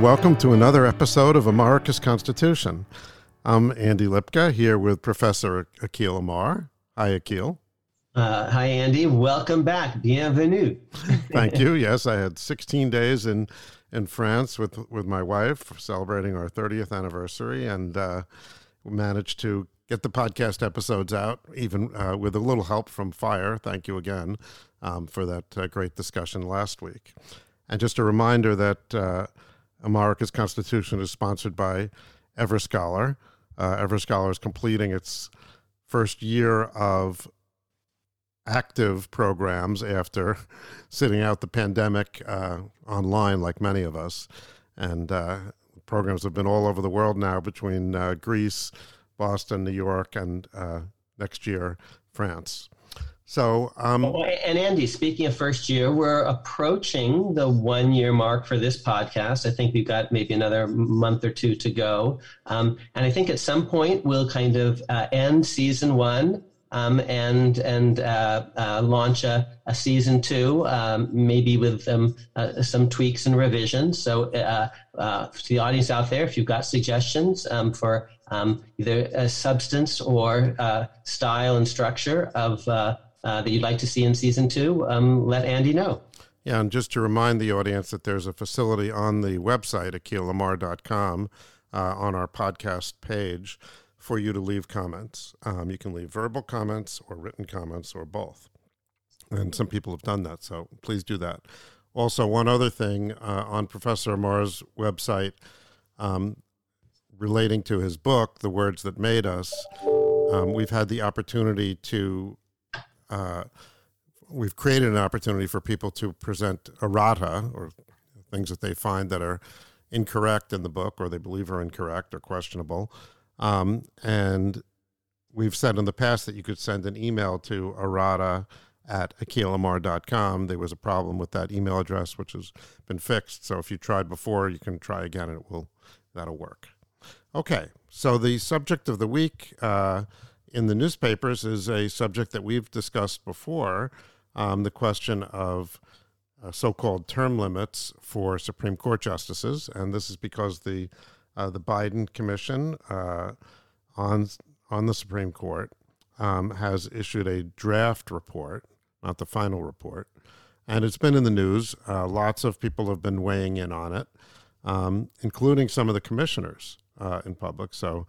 and welcome to another episode of America's Constitution. I'm Andy Lipka, here with Professor Akhil Amar. Hi, Akhil. Hi, Andy. Welcome back. Bienvenue. Thank you. Yes, I had 16 days in France with my wife, celebrating our 30th anniversary, and managed to get the podcast episodes out, even with a little help from FIRE. Thank you again for that great discussion last week. And just a reminder that America's Constitution is sponsored by EverScholar. EverScholar is completing its first year of active programs after sitting out the pandemic online, like many of us. And programs have been all over the world now, between Greece, Boston, New York, and next year, France. So, and Andy, speaking of first year, we're approaching the 1 year mark for this podcast. I think we've got maybe another month or two to go. And I think at some point we'll kind of end season one and launch a season two, maybe with some tweaks and revisions. So to the audience out there, if you've got suggestions for either a substance or style and structure of that you'd like to see in season two, let Andy know. Yeah, and just to remind the audience that there's a facility on the website, akhilamar.com, on our podcast page for you to leave comments. You can leave verbal comments or written comments or both. And some people have done that, so please do that. Also, one other thing on Professor Amar's website relating to his book, The Words That Made Us, we've had the opportunity to we've created an opportunity for people to present errata, or things that they find that are incorrect in the book or they believe are incorrect or questionable. And we've said in the past that you could send an email to errata@akhilamar.com. There was a problem with that email address, which has been fixed. So if you tried before, you can try again and that'll work. Okay. So the subject of the week, in the newspapers, is a subject that we've discussed before, the question of so-called term limits for Supreme Court justices. And this is because the Biden commission on the Supreme Court has issued a draft report, not the final report. And it's been in the news. Lots of people have been weighing in on it, including some of the commissioners in public, so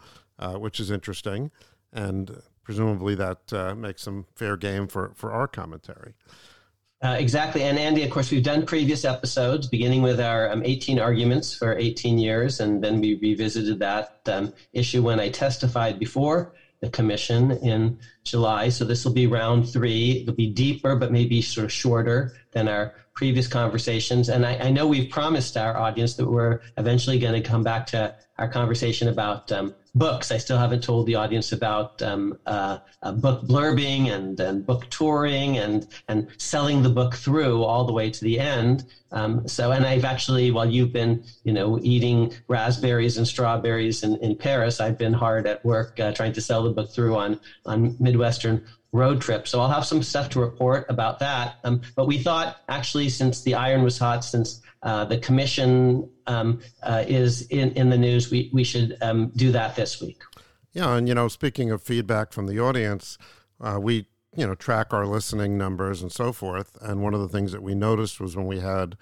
which is interesting. And presumably that makes some fair game for our commentary. Exactly. And Andy, of course, we've done previous episodes, beginning with our 18 arguments for 18 years. And then we revisited that issue when I testified before the commission in July. So this will be round three. It'll be deeper, but maybe sort of shorter than our previous conversations. And I know we've promised our audience that we're eventually going to come back to our conversation about books. I still haven't told the audience about book blurbing and book touring and selling the book through all the way to the end. And I've actually, while you've been, eating raspberries and strawberries in Paris, I've been hard at work trying to sell the book through on Midwestern road trip. So I'll have some stuff to report about that. But we thought, actually, since the iron was hot, since the commission is in the news, we should do that this week. Yeah. And, speaking of feedback from the audience, we, track our listening numbers and so forth. And one of the things that we noticed was when we had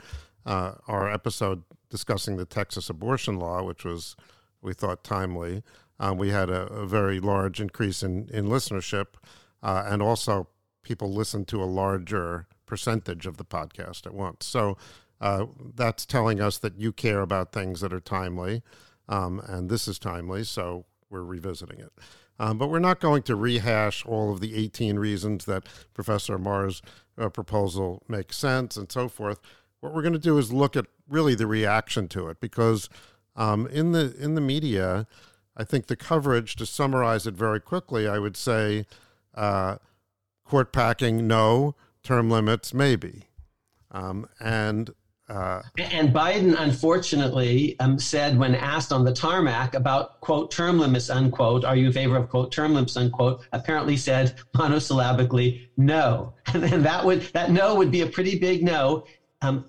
our episode discussing the Texas abortion law, which was, we thought, timely, we had a very large increase in listenership. And also people listen to a larger percentage of the podcast at once. So that's telling us that you care about things that are timely, and this is timely, so we're revisiting it. But we're not going to rehash all of the 18 reasons that Professor Amar's proposal makes sense and so forth. What we're going to do is look at really the reaction to it, because in the media, I think the coverage, to summarize it very quickly, I would say, court packing, no. Term limits, maybe. And Biden, unfortunately, said when asked on the tarmac about, quote, term limits, unquote, are you in favor of, quote, term limits, unquote, apparently said monosyllabically, no. And that no would be a pretty big no.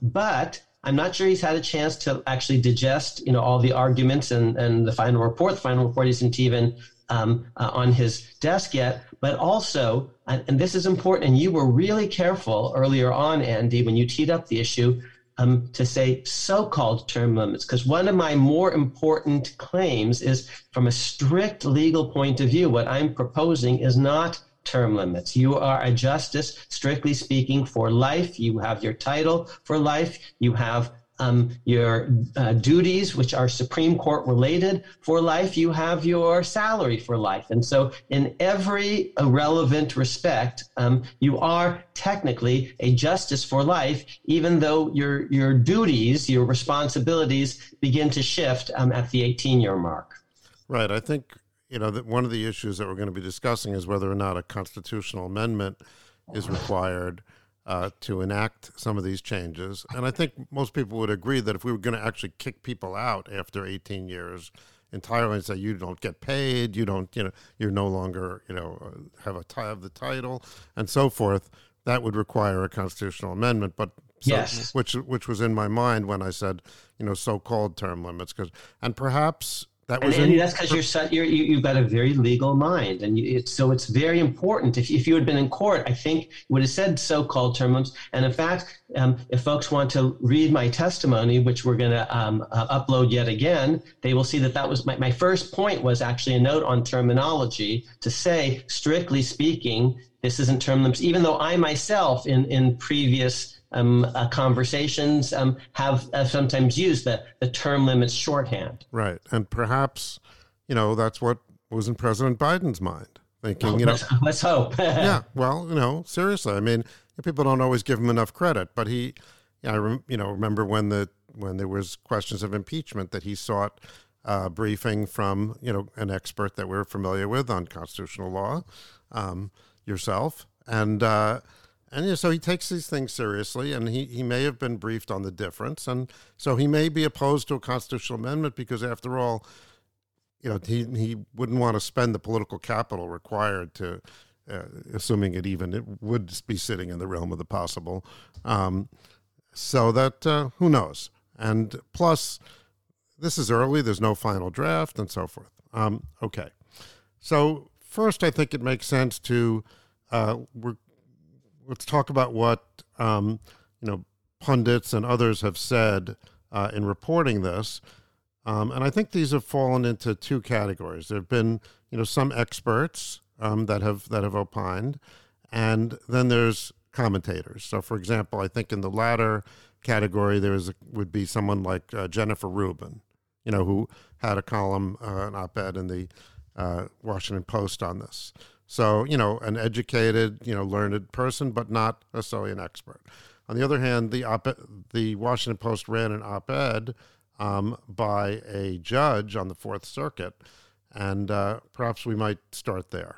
But I'm not sure he's had a chance to actually digest, all the arguments and the final report. The final report isn't even on his desk yet. But also, and this is important, and you were really careful earlier on, Andy, when you teed up the issue, to say so-called term limits, because one of my more important claims is, from a strict legal point of view, what I'm proposing is not term limits. You are a justice, strictly speaking, for life. You have your title for life. You have your duties, which are Supreme Court related, for life. You have your salary for life. And so in every relevant respect, you are technically a justice for life, even though your duties, your responsibilities begin to shift at the 18-year mark. Right. I think, that one of the issues that we're going to be discussing is whether or not a constitutional amendment is required to enact some of these changes. And I think most people would agree that if we were going to actually kick people out after 18 years entirely and say, you don't get paid, you don't, you're no longer, have the title and so forth, that would require a constitutional amendment. But so, yes, which was in my mind when I said, so-called term limits, and perhaps that was that's because you've got a very legal mind. And so it's very important. If you had been in court, I think you would have said so-called term limits. And in fact, if folks want to read my testimony, which we're going to upload yet again, they will see that was my first point, was actually a note on terminology to say, strictly speaking, this isn't term limits, even though I myself in previous conversations have sometimes used the term limits shorthand. Right. And perhaps, that's what was in President Biden's mind, thinking, Let's hope. Yeah. Well, seriously, people don't always give him enough credit, but he, remember when there was questions of impeachment that he sought briefing from, an expert that we're familiar with on constitutional law, yourself. And so he takes these things seriously, and he may have been briefed on the difference. And so he may be opposed to a constitutional amendment because, after all, he wouldn't want to spend the political capital required to, assuming it would be sitting in the realm of the possible. So that, who knows? And plus, this is early. There's no final draft and so forth. Okay. So first, I think it makes sense to let's talk about what, pundits and others have said in reporting this. And I think these have fallen into two categories. There have been, some experts that have opined, and then there's commentators. So, for example, I think in the latter category, would be someone like Jennifer Rubin, who had a column, an op-ed in the Washington Post on this. So, an educated, learned person, but not necessarily an expert. On the other hand, the Washington Post ran an op-ed by a judge on the Fourth Circuit, and perhaps we might start there.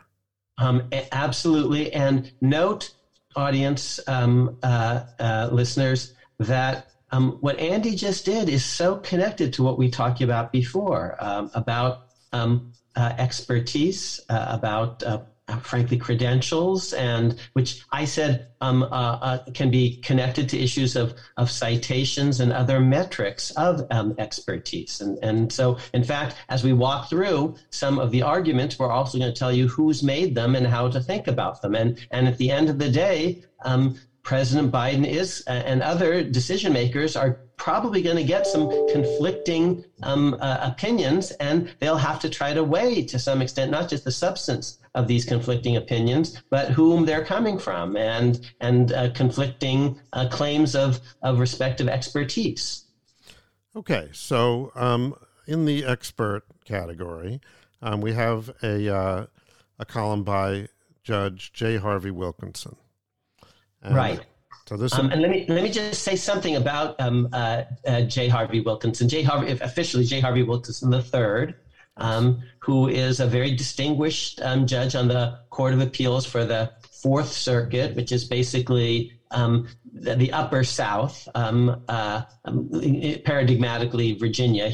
Absolutely. And note, audience, listeners, that what Andy just did is so connected to what we talked about before, about expertise, about frankly, credentials, and which I said can be connected to issues of citations and other metrics of expertise. And so, in fact, as we walk through some of the arguments, we're also going to tell you who's made them and how to think about them. And at the end of the day, President Biden is and other decision makers are probably going to get some conflicting opinions, and they'll have to try to weigh, to some extent, not just the substance of these conflicting opinions, but whom they're coming from and conflicting claims of respective expertise. Okay, so in the expert category, we have a column by Judge J. Harvie Wilkinson. Right. So this and let me just say something about J. Harvie Wilkinson. J. Harvie Wilkinson III, who is a very distinguished judge on the Court of Appeals for the Fourth Circuit, which is basically the Upper South, paradigmatically Virginia.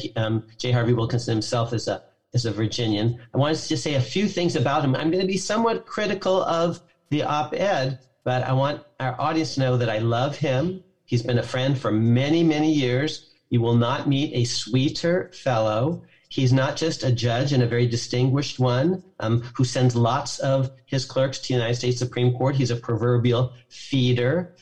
J. Harvie Wilkinson himself is a Virginian. I wanted to just say a few things about him. I'm going to be somewhat critical of the op-ed, but I want our audience to know that I love him. He's been a friend for many, many years. You will not meet a sweeter fellow. He's not just a judge and a very distinguished one who sends lots of his clerks to the United States Supreme Court. He's a proverbial feeder.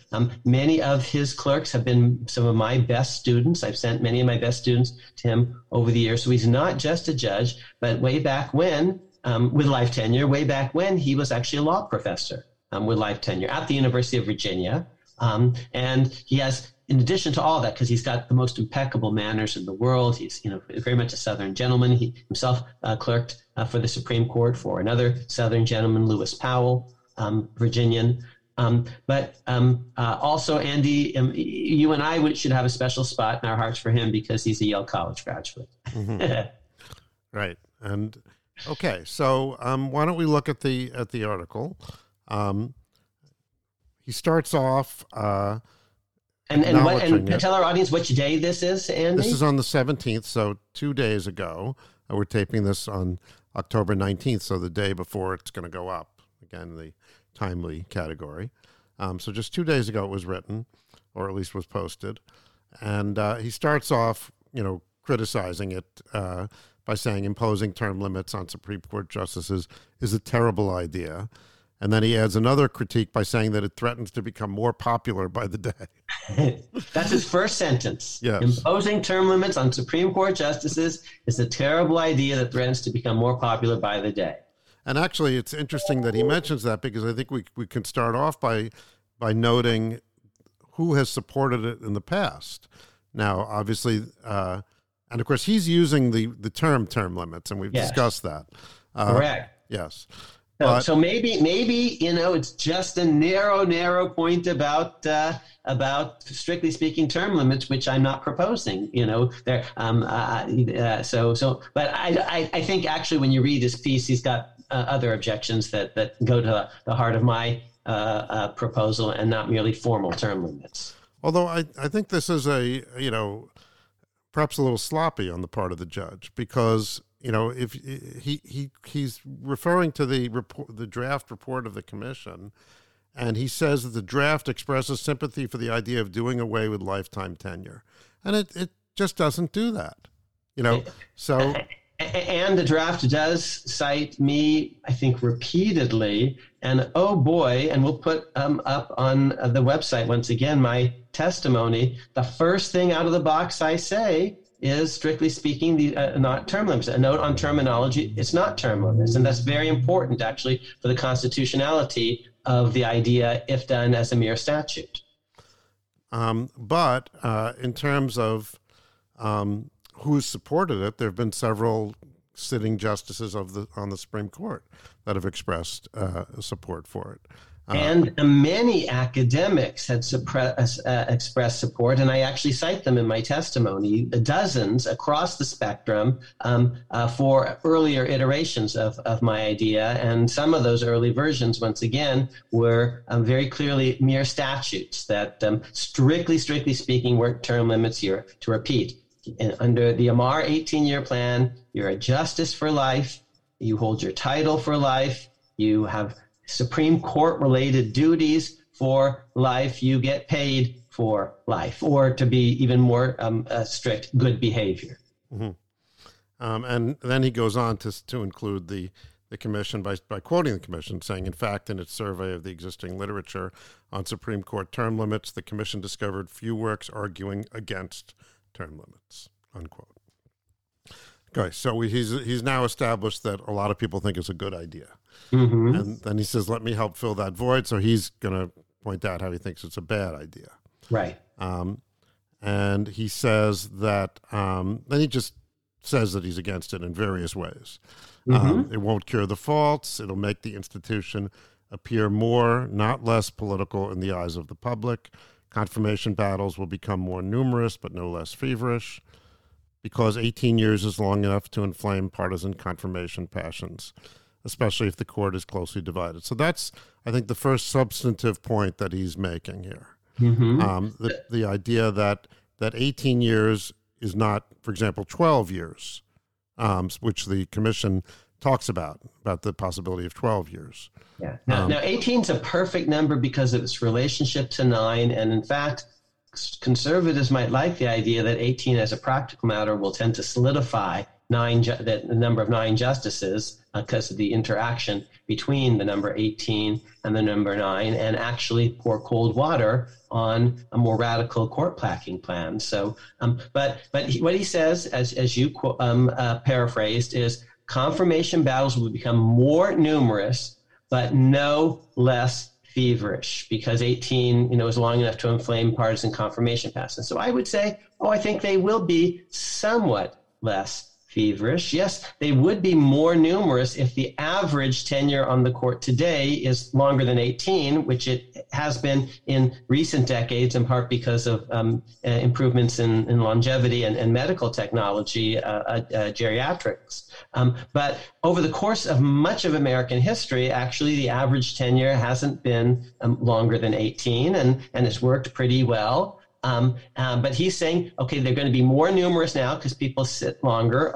Many of his clerks have been some of my best students. I've sent many of my best students to him over the years. So he's not just a judge, but way back when, with life tenure, way back when he was actually a law professor with life tenure at the University of Virginia. And he has, in addition to all that, because he's got the most impeccable manners in the world, he's, you know, very much a Southern gentleman. He himself clerked for the Supreme Court for another Southern gentleman, Lewis Powell, Virginian. Also, Andy, you and I should have a special spot in our hearts for him because he's a Yale College graduate. Mm-hmm. Right. And okay, so why don't we look at the article? He starts off and tell our audience which day this is, Andy. This is on the 17th, so 2 days ago. We're taping this on October 19th, so the day before it's going to go up. Again, the timely category. So just 2 days ago it was written, or at least was posted. And he starts off, you know, criticizing it by saying imposing term limits on Supreme Court justices is a terrible idea. And then he adds another critique by saying that it threatens to become more popular by the day. That's his first sentence. Yes. Imposing term limits on Supreme Court justices is a terrible idea that threatens to become more popular by the day. And actually, it's interesting that he mentions that because I think we can start off by noting who has supported it in the past. Now, obviously, and of course, he's using the term limits, and we've discussed that. Correct. Yes. So maybe you know it's just a narrow point about strictly speaking term limits, which I'm not proposing. You know there. But I think actually when you read his piece, he's got other objections that go to the heart of my proposal and not merely formal term limits. Although I think this is perhaps a little sloppy on the part of the judge because. You know, if he's referring to the draft report of the commission, and he says that the draft expresses sympathy for the idea of doing away with lifetime tenure, and it just doesn't do that. You know, so and the draft does cite me, I think, repeatedly, and oh boy, and we'll put up on the website once again my testimony. The first thing out of the box I say. Is strictly speaking the not term limits. A note on terminology, it's not term limits. And that's very important, actually, for the constitutionality of the idea if done as a mere statute. But in terms of who's supported it, there have been several sitting justices on the Supreme Court that have expressed support for it. And many academics had expressed support, and I actually cite them in my testimony, dozens across the spectrum for earlier iterations of my idea. And some of those early versions, once again, were very clearly mere statutes that strictly speaking weren't term limits here. To repeat, under the Amar 18-year plan, you're a justice for life, you hold your title for life, you have Supreme Court-related duties for life, you get paid for life, or to be even more strict, good behavior. Mm-hmm. And then he goes on to include the commission by quoting the commission, saying, in fact, in its survey of the existing literature on Supreme Court term limits, the commission discovered few works arguing against term limits, unquote. Okay, so he's now established that a lot of people think it's a good idea. Mm-hmm. And then he says, let me help fill that void. So he's going to point out how he thinks it's a bad idea. Right. And he says that, then he just says that he's against it in various ways. Mm-hmm. It won't cure the faults. It'll make the institution appear more, not less political in the eyes of the public. Confirmation battles will become more numerous, but no less feverish. Because 18 years is long enough to inflame partisan confirmation passions, especially if the court is closely divided. So that's, I think, the first substantive point that he's making here. Mm-hmm. The idea that 18 years is not, for example, 12 years, which the commission talks about the possibility of 12 years. Yeah. Now 18 is a perfect number because of its relationship to 9. And in fact, conservatives might like the idea that 18 as a practical matter will tend to solidify the number of 9 justices because of the interaction between the number 18 and the number 9, and actually pour cold water on a more radical court packing plan. So, but what he says, as you paraphrased, is confirmation battles will become more numerous, but no less feverish, because 18, is long enough to inflame partisan confirmation passions. So I would say, I think they will be somewhat less feverish. Yes, they would be more numerous if the average tenure on the court today is longer than 18, which it has been in recent decades, in part because of improvements in longevity and medical technology, geriatrics. But over the course of much of American history, actually, the average tenure hasn't been longer than 18, and it's worked pretty well. But he's saying, they're going to be more numerous now because people sit longer,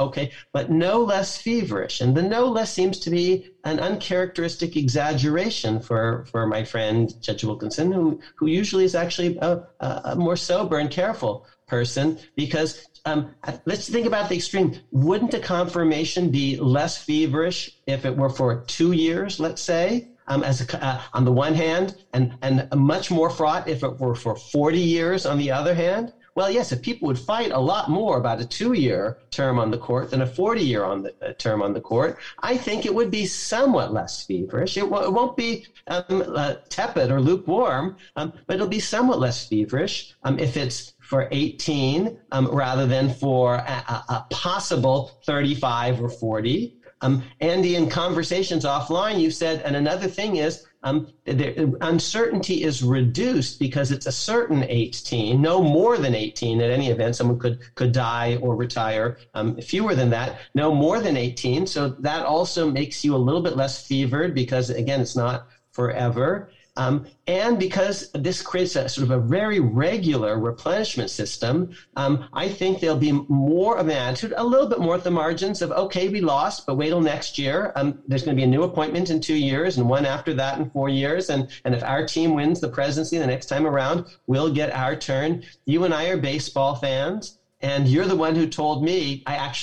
but no less feverish. And the no less seems to be an uncharacteristic exaggeration for my friend, Judge Wilkinson, who usually is actually a more sober and careful person, because let's think about the extreme. Wouldn't a confirmation be less feverish if it were for 2 years, let's say? On the one hand, and much more fraught if it were for 40 years on the other hand? Well, yes, if people would fight a lot more about a 2-year term on the court than a 40-year term on the court, I think it would be somewhat less feverish. It won't be tepid or lukewarm, but it'll be somewhat less feverish if it's for 18 rather than for a possible 35 or 40. Andy, in conversations offline, you said, and another thing is uncertainty is reduced because it's a certain 18, no more than 18. At any event, someone could die or retire, fewer than that, no more than 18. So that also makes you a little bit less fevered because, again, it's not forever. And because this creates a sort of a very regular replenishment system, I think there'll be more of an attitude, a little bit more at the margins of, we lost, but wait till next year. There's going to be a new appointment in 2 years and one after that in 4 years. And if our team wins the presidency the next time around, we'll get our turn. You and I are baseball fans, and you're the one who told me I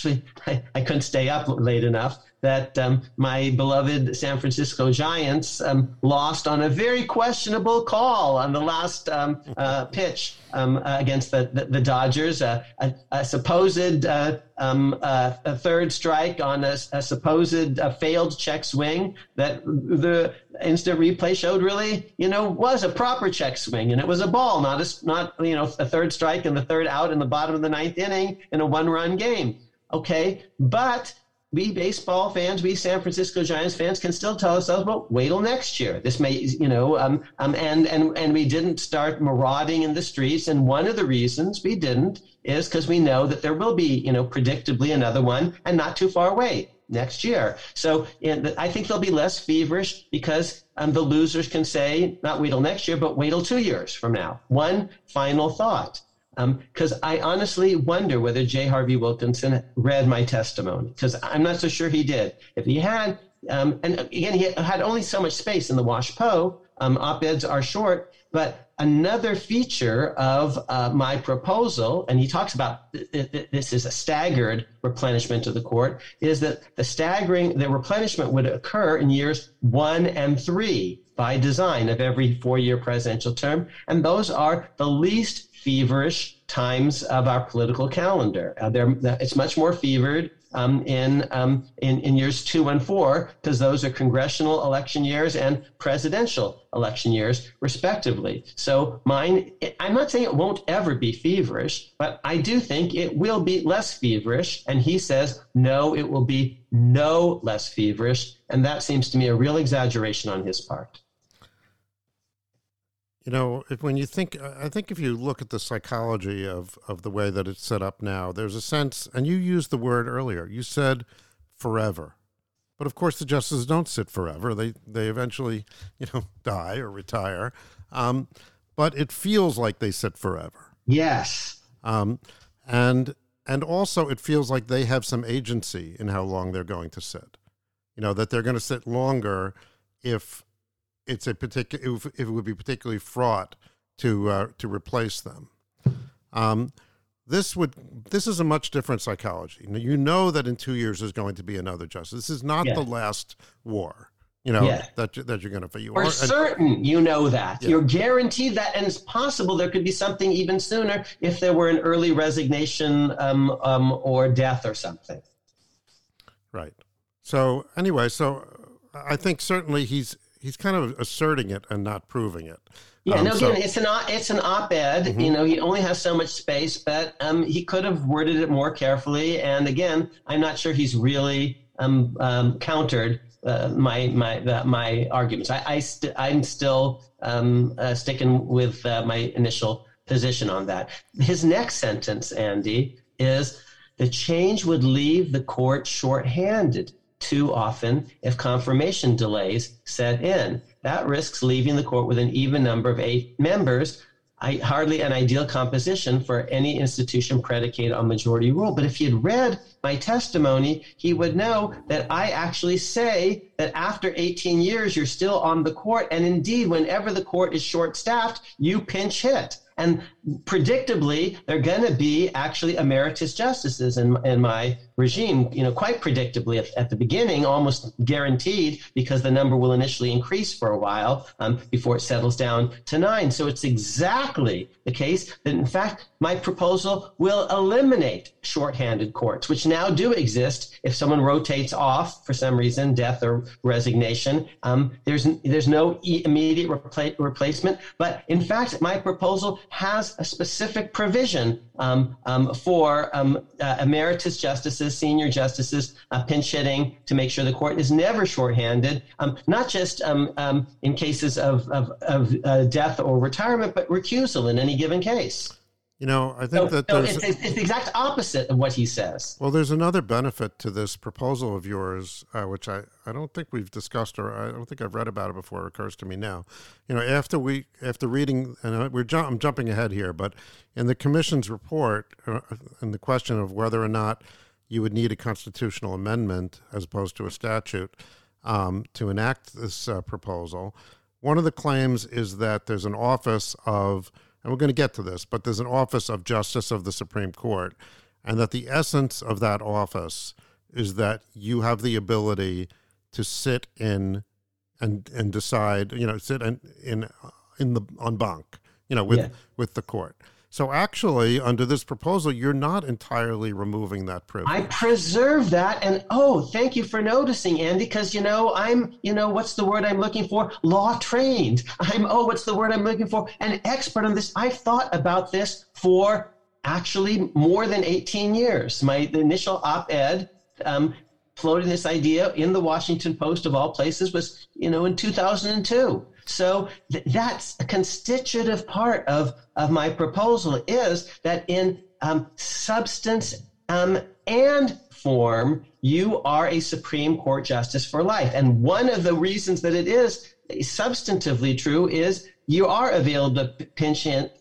couldn't stay up late enough, that my beloved San Francisco Giants lost on a very questionable call on the last pitch against the Dodgers, a supposed a third strike on a supposed failed check swing that the instant replay showed really, was a proper check swing, and it was a ball, not a third strike and the third out in the bottom of the 9th inning in a 1-run game. But we baseball fans, we San Francisco Giants fans, can still tell ourselves, wait till next year. This may, and we didn't start marauding in the streets. And one of the reasons we didn't is because we know that there will be, predictably another one, and not too far away next year. So I think they'll be less feverish because the losers can say, not wait till next year, but wait till 2 years from now. One final thought. Because I honestly wonder whether J. Harvie Wilkinson read my testimony, because I'm not so sure he did. If he had, and again, he had only so much space in the WashPo, op-eds are short, but another feature of my proposal, and he talks about this is a staggered replenishment of the court, is that the replenishment would occur in years 1 and 3 by design of every 4-year presidential term, and those are the least feverish times of our political calendar. It's much more fevered in years 2 and 4 because those are congressional election years and presidential election years, respectively. So I'm not saying it won't ever be feverish, but I do think it will be less feverish. And he says, no, it will be no less feverish. And that seems to me a real exaggeration on his part. I think if you look at the psychology of the way that it's set up now, there's a sense, and you used the word earlier, you said forever. But of course, the justices don't sit forever. They eventually, die or retire. But it feels like they sit forever. Yes. And also it feels like they have some agency in how long they're going to sit. That they're going to sit longer if it would be particularly fraught to replace them. This is a much different psychology. You know that in 2 years there's going to be another justice. This is not the last war. That you're going to fight. You're certain that. Yeah. You're guaranteed that, and it's possible there could be something even sooner if there were an early resignation or death or something. Right. So anyway, I think certainly he's kind of asserting it and not proving it. Again, it's an op-ed. Mm-hmm. He only has so much space, but he could have worded it more carefully. And again, I'm not sure he's really countered my arguments. I'm still sticking with my initial position on that. His next sentence, Andy, is the change would leave the court shorthanded too often if confirmation delays set in. That risks leaving the court with an even number of 8 members. Hardly an ideal composition for any institution predicated on majority rule. But if he had read my testimony, he would know that I actually say that after 18 years, you're still on the court. And indeed, whenever the court is short-staffed, you pinch hit. And predictably, they're going to be actually emeritus justices in my regime, quite predictably at the beginning, almost guaranteed, because the number will initially increase for a while before it settles down to 9. So it's exactly the case that, in fact, my proposal will eliminate shorthanded courts, which now do exist. If someone rotates off for some reason, death or resignation, there's no immediate replacement. But in fact, my proposal has a specific provision for emeritus justices, senior justices, pinch hitting to make sure the court is never shorthanded, not just in cases of death or retirement, but recusal in any given case. I think it's the exact opposite of what he says. Well, there's another benefit to this proposal of yours, which I don't think we've discussed, or I don't think I've read about it before. It occurs to me now. After reading, and I'm jumping ahead here, but in the commission's report, in the question of whether or not you would need a constitutional amendment as opposed to a statute to enact this proposal, one of the claims is that there's an office of, and we're going to get to this, but there's an office of justice of the Supreme Court, and that the essence of that office is that you have the ability to sit in and decide, sit in the en banc, with the court. So actually, under this proposal, you're not entirely removing that privilege. I preserve that, and thank you for noticing, Andy, because, I'm, what's the word I'm looking for? Law-trained. I'm, what's the word I'm looking for? An expert on this. I've thought about this for actually more than 18 years. The initial op-ed floating this idea in the Washington Post, of all places, was, in 2002. So that's a constitutive part of my proposal, is that in substance and form, you are a Supreme Court justice for life. And one of the reasons that it is substantively true is you are available to pinch hit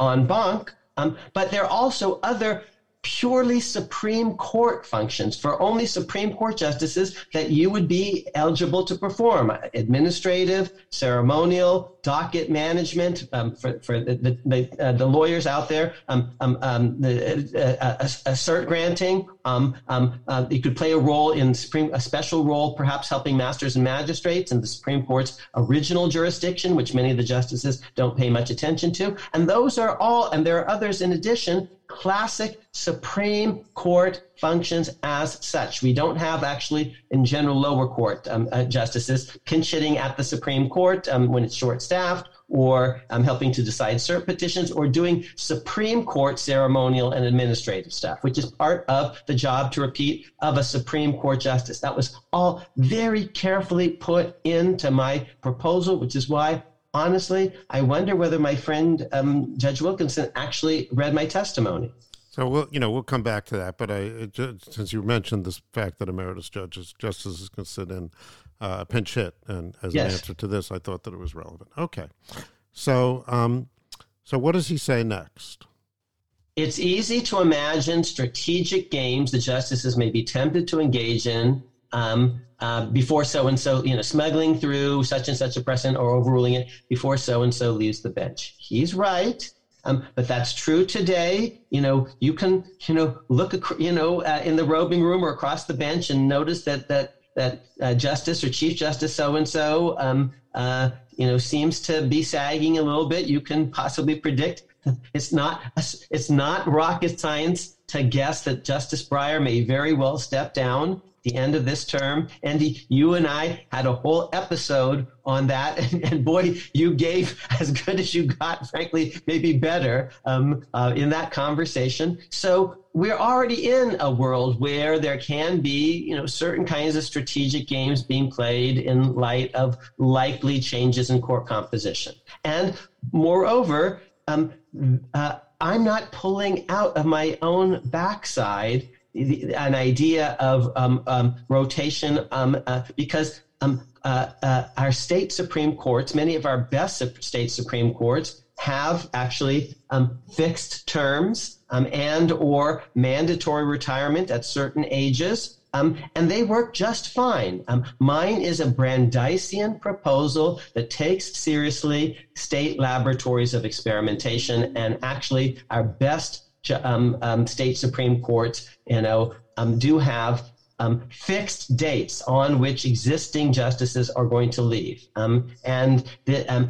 en banc, but there are also other purely Supreme Court functions for only Supreme Court justices that you would be eligible to perform: administrative, ceremonial, docket management. For the lawyers out there, a cert granting. You could play a role a special role, perhaps helping masters and magistrates in the Supreme Court's original jurisdiction, which many of the justices don't pay much attention to. And those are all, and there are others in addition, classic Supreme Court functions as such. We don't have actually, in general, lower court justices pinch hitting at the Supreme Court when it's short-staffed, or helping to decide cert petitions, or doing Supreme Court ceremonial and administrative stuff, which is part of the job, to repeat, of a Supreme Court justice. That was all very carefully put into my proposal, which is why, honestly, I wonder whether my friend Judge Wilkinson actually read my testimony. So we'll come back to that. But since you mentioned this fact that emeritus justices can sit in pinch hit, and as an answer to this, I thought that it was relevant. Okay. So what does he say next? It's easy to imagine strategic games the justices may be tempted to engage in. Before so-and-so, smuggling through such and such a precedent, or overruling it before so-and-so leaves the bench. He's right. But that's true today. You know, you can, you know, look, you know, in the robing room or across the bench and notice that Justice or Chief Justice so-and-so, you know, seems to be sagging a little bit. You can possibly predict. It's not rocket science to guess that Justice Breyer may very well step down the end of this term. Andy, you and I had a whole episode on that. And boy, you gave as good as you got, frankly, maybe better in that conversation. So we're already in a world where there can be, you know, certain kinds of strategic games being played in light of likely changes in court composition. And moreover, I'm not pulling out of my own backside an idea of rotation because our state Supreme Courts, many of our best state Supreme Courts, have actually fixed terms and or mandatory retirement at certain ages. And they work just fine. Mine is a Brandeisian proposal that takes seriously state laboratories of experimentation, and actually our best state Supreme Courts, you know, do have fixed dates on which existing justices are going to leave.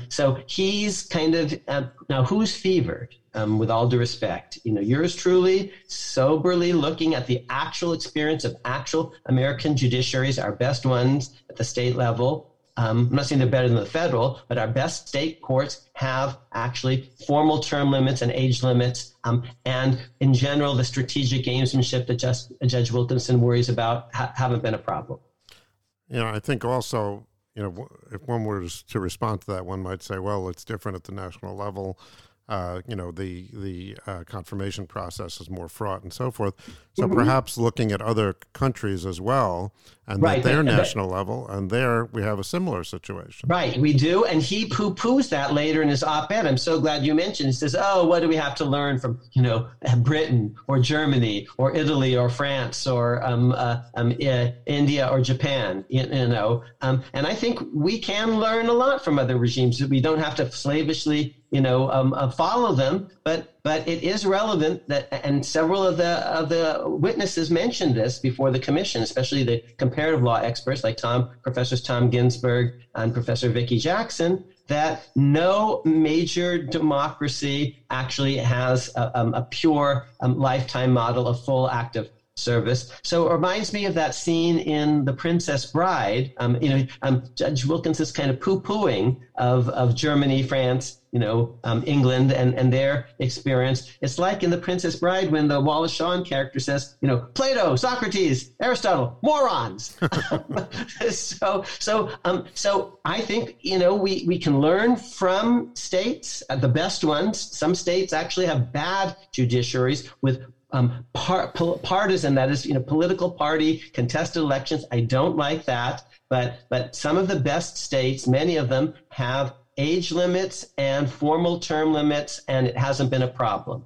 So he's kind of, now who's fevered? With all due respect, you know, yours truly, soberly looking at the actual experience of actual American judiciaries, our best ones at the state level. I'm not saying they're better than the federal, but our best state courts have actually formal term limits and age limits. And in general, the strategic gamesmanship that Judge Wilkinson worries about haven't been a problem. You know, I think also, you know, if one were to respond to that, one might say, well, it's different at the national level. You know, the confirmation process is more fraught and so forth. So mm-hmm. perhaps looking at other countries as well and right. their national level, and there we have a similar situation. Right, we do. And he poo-poos that later in his op-ed. I'm so glad you mentioned. He says, oh, what do we have to learn from, you know, Britain or Germany or Italy or France or India or Japan, you know. And I think we can learn a lot from other regimes. We don't have to slavishly follow them, but it is relevant that, and several of the witnesses mentioned this before the commission, especially the comparative law experts like Professors Tom Ginsburg and Professor Vicki Jackson, that no major democracy actually has a pure lifetime model of full active service. So it reminds me of that scene in The Princess Bride. Judge Wilkinson's kind of poo-pooing of Germany, France, you know, England and their experience. It's like in The Princess Bride when the Wallace Shawn character says, you know, Plato, Socrates, Aristotle, morons. So I think, you know, we can learn from states, the best ones. Some states actually have bad judiciaries with partisan, that is, you know, political party contested elections. I don't like that, but some of the best states, many of them, have age limits and formal term limits, and it hasn't been a problem.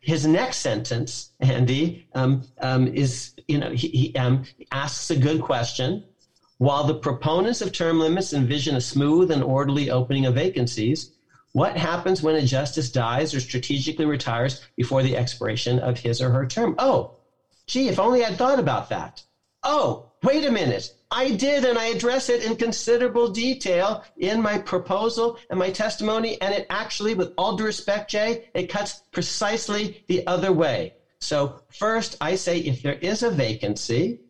His next sentence, Andy, is, you know, he asks a good question. While the proponents of term limits envision a smooth and orderly opening of vacancies, what happens when a justice dies or strategically retires before the expiration of his or her term? Oh, gee, if only I'd thought about that. Oh, wait a minute. I did, and I address it in considerable detail in my proposal and my testimony, and it actually, with all due respect, Jay, it cuts precisely the other way. So first, I say if there is a vacancy,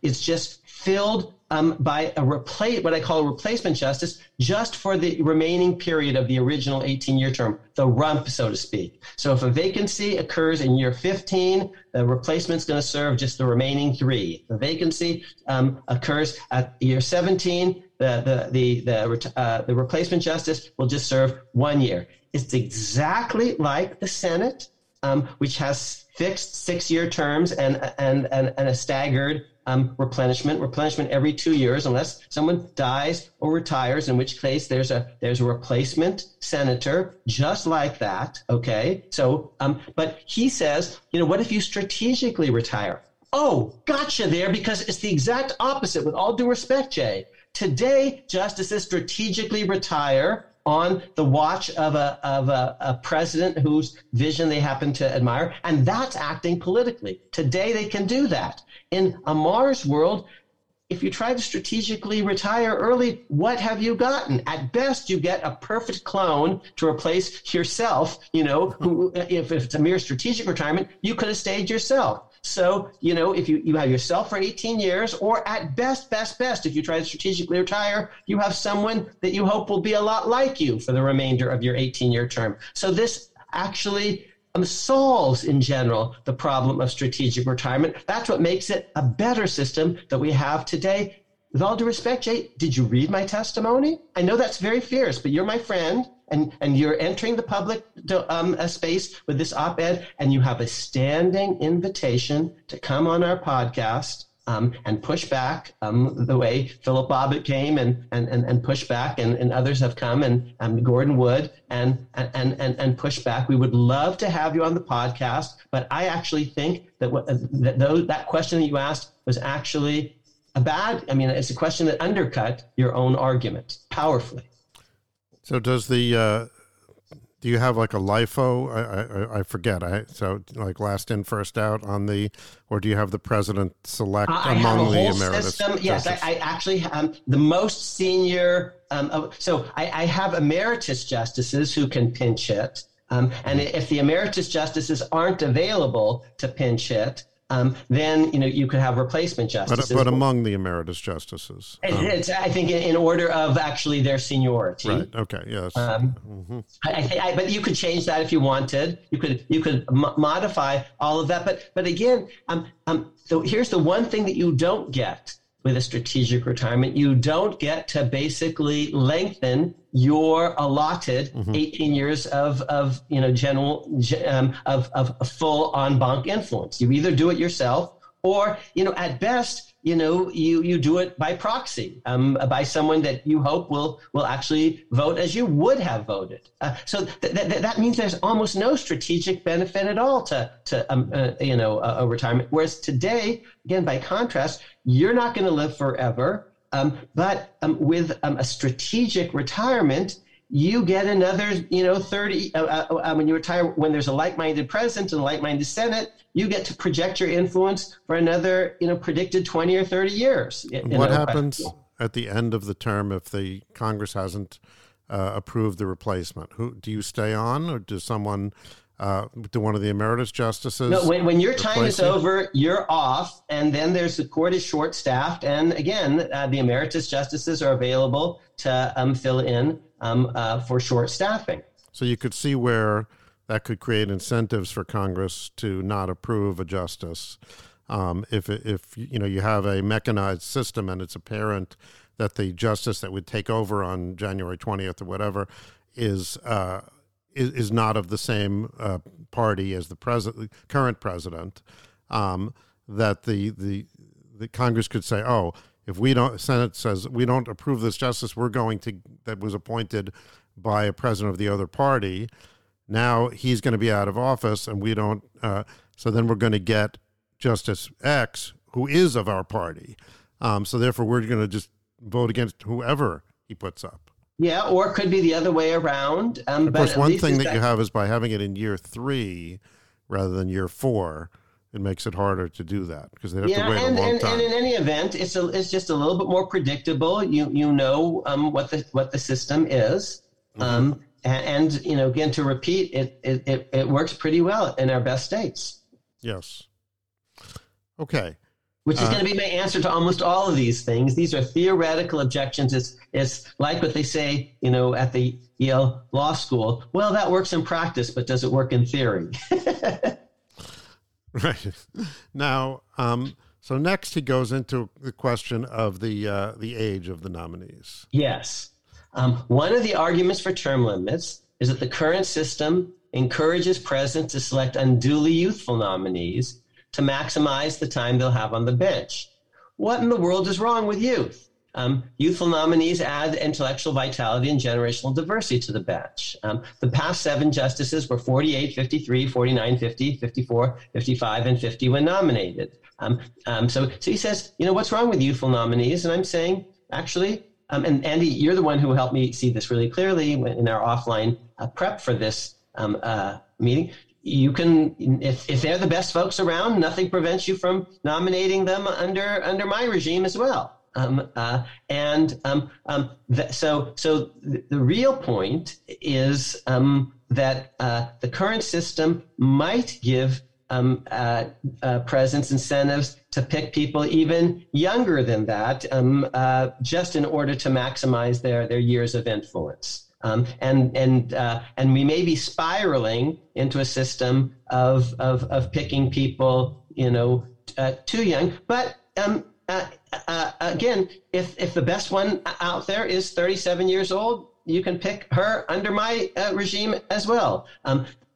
it's just filled by what I call a replacement justice, just for the remaining period of the original 18-year term, the rump, so to speak. So if a vacancy occurs in year 15, the replacement's going to serve just the remaining 3. The vacancy occurs at year 17, the replacement justice will just serve 1 year. It's exactly like the Senate, which has fixed 6-year terms and a staggered replenishment every 2 years, unless someone dies or retires, in which case there's a replacement senator, just like that. Okay. So, but he says, you know, what if you strategically retire? Oh, gotcha there, because it's the exact opposite. With all due respect, Jay, today, justices strategically retire on the watch of a president whose vision they happen to admire, and that's acting politically. Today they can do that. In Amar's world, if you try to strategically retire early, what have you gotten? At best, you get a perfect clone to replace yourself, you know, who, if it's a mere strategic retirement, you could have stayed yourself. So, you know, if you have yourself for 18 years, or at best, if you try to strategically retire, you have someone that you hope will be a lot like you for the remainder of your 18-year term. So this actually solves, in general, the problem of strategic retirement. That's what makes it a better system that we have today. With all due respect, Jay, did you read my testimony? I know that's very fierce, but you're my friend, and you're entering the public space with this op-ed, and you have a standing invitation to come on our podcast and push back the way Philip Bobbitt came and push back, and others have come, and Gordon Wood and push back. We would love to have you on the podcast, but I actually think that that question that you asked was actually it's a question that undercut your own argument powerfully. So does the do you have like a LIFO? I forget. So like last in, first out on the, or do you have the president select among the emeritus? System. Yes, I actually have the most senior. I have emeritus justices who can pinch hit, and if the emeritus justices aren't available to pinch hit, then you could have replacement justices. But among the emeritus justices, it's I think in order of actually their seniority. Right. Okay. Yes. But you could change that if you wanted. You could modify all of that. But again, so here's the one thing that you don't get with a strategic retirement. You don't get to basically lengthen your allotted 18 years of full en banc influence. You either do it yourself, or at best, you do it by proxy, by someone that you hope will actually vote as you would have voted. So that means there's almost no strategic benefit at all to a retirement. Whereas today, again, by contrast, you're not going to live forever. But with a strategic retirement, you get another, 30. When you retire, when there's a like-minded president and a like-minded Senate, you get to project your influence for another, predicted 20 or 30 years. What happens at the end of the term if the Congress hasn't approved the replacement? Who do you stay on, or does someone? To one of the emeritus justices? No, when your time is over, you're off, and then the court is short-staffed, and again, the emeritus justices are available to fill in for short staffing. So you could see where that could create incentives for Congress to not approve a justice if you have a mechanized system, and it's apparent that the justice that would take over on January 20th or whatever is not of the same party as the current president, that the Congress could say, oh, if we don't, Senate says we don't approve this justice, we're going to, that was appointed by a president of the other party, now he's going to be out of office, and we don't, so then we're going to get Justice X, who is of our party. So therefore, we're going to just vote against whoever he puts up. Yeah, or it could be the other way around. Of course, one thing that you have is by having it in year 3 rather than year 4, it makes it harder to do that because they have to wait a long time. And in any event, it's just a little bit more predictable. You know what the system is, and again, to repeat, it works pretty well in our best states. Yes. Okay. Which is going to be my answer to almost all of these things. These are theoretical objections. It's like what they say, at the Yale Law School. Well, that works in practice, but does it work in theory? Right. Now, so next he goes into the question of the age of the nominees. Yes. One of the arguments for term limits is that the current system encourages presidents to select unduly youthful nominees to maximize the time they'll have on the bench. What in the world is wrong with youth? Youthful nominees add intellectual vitality and generational diversity to the bench. The past 7 justices were 48, 53, 49, 50, 54, 55, and 50 when nominated. So he says, what's wrong with youthful nominees? And I'm saying, actually, And Andy, you're the one who helped me see this really clearly in our offline prep for this meeting. You can, if they're the best folks around, nothing prevents you from nominating them under my regime as well. So the real point is that the current system might give presidents incentives to pick people even younger than that, just in order to maximize their years of influence. And we may be spiraling into a system of picking people, too young. But again, if the best one out there is 37 years old, you can pick her under my regime as well.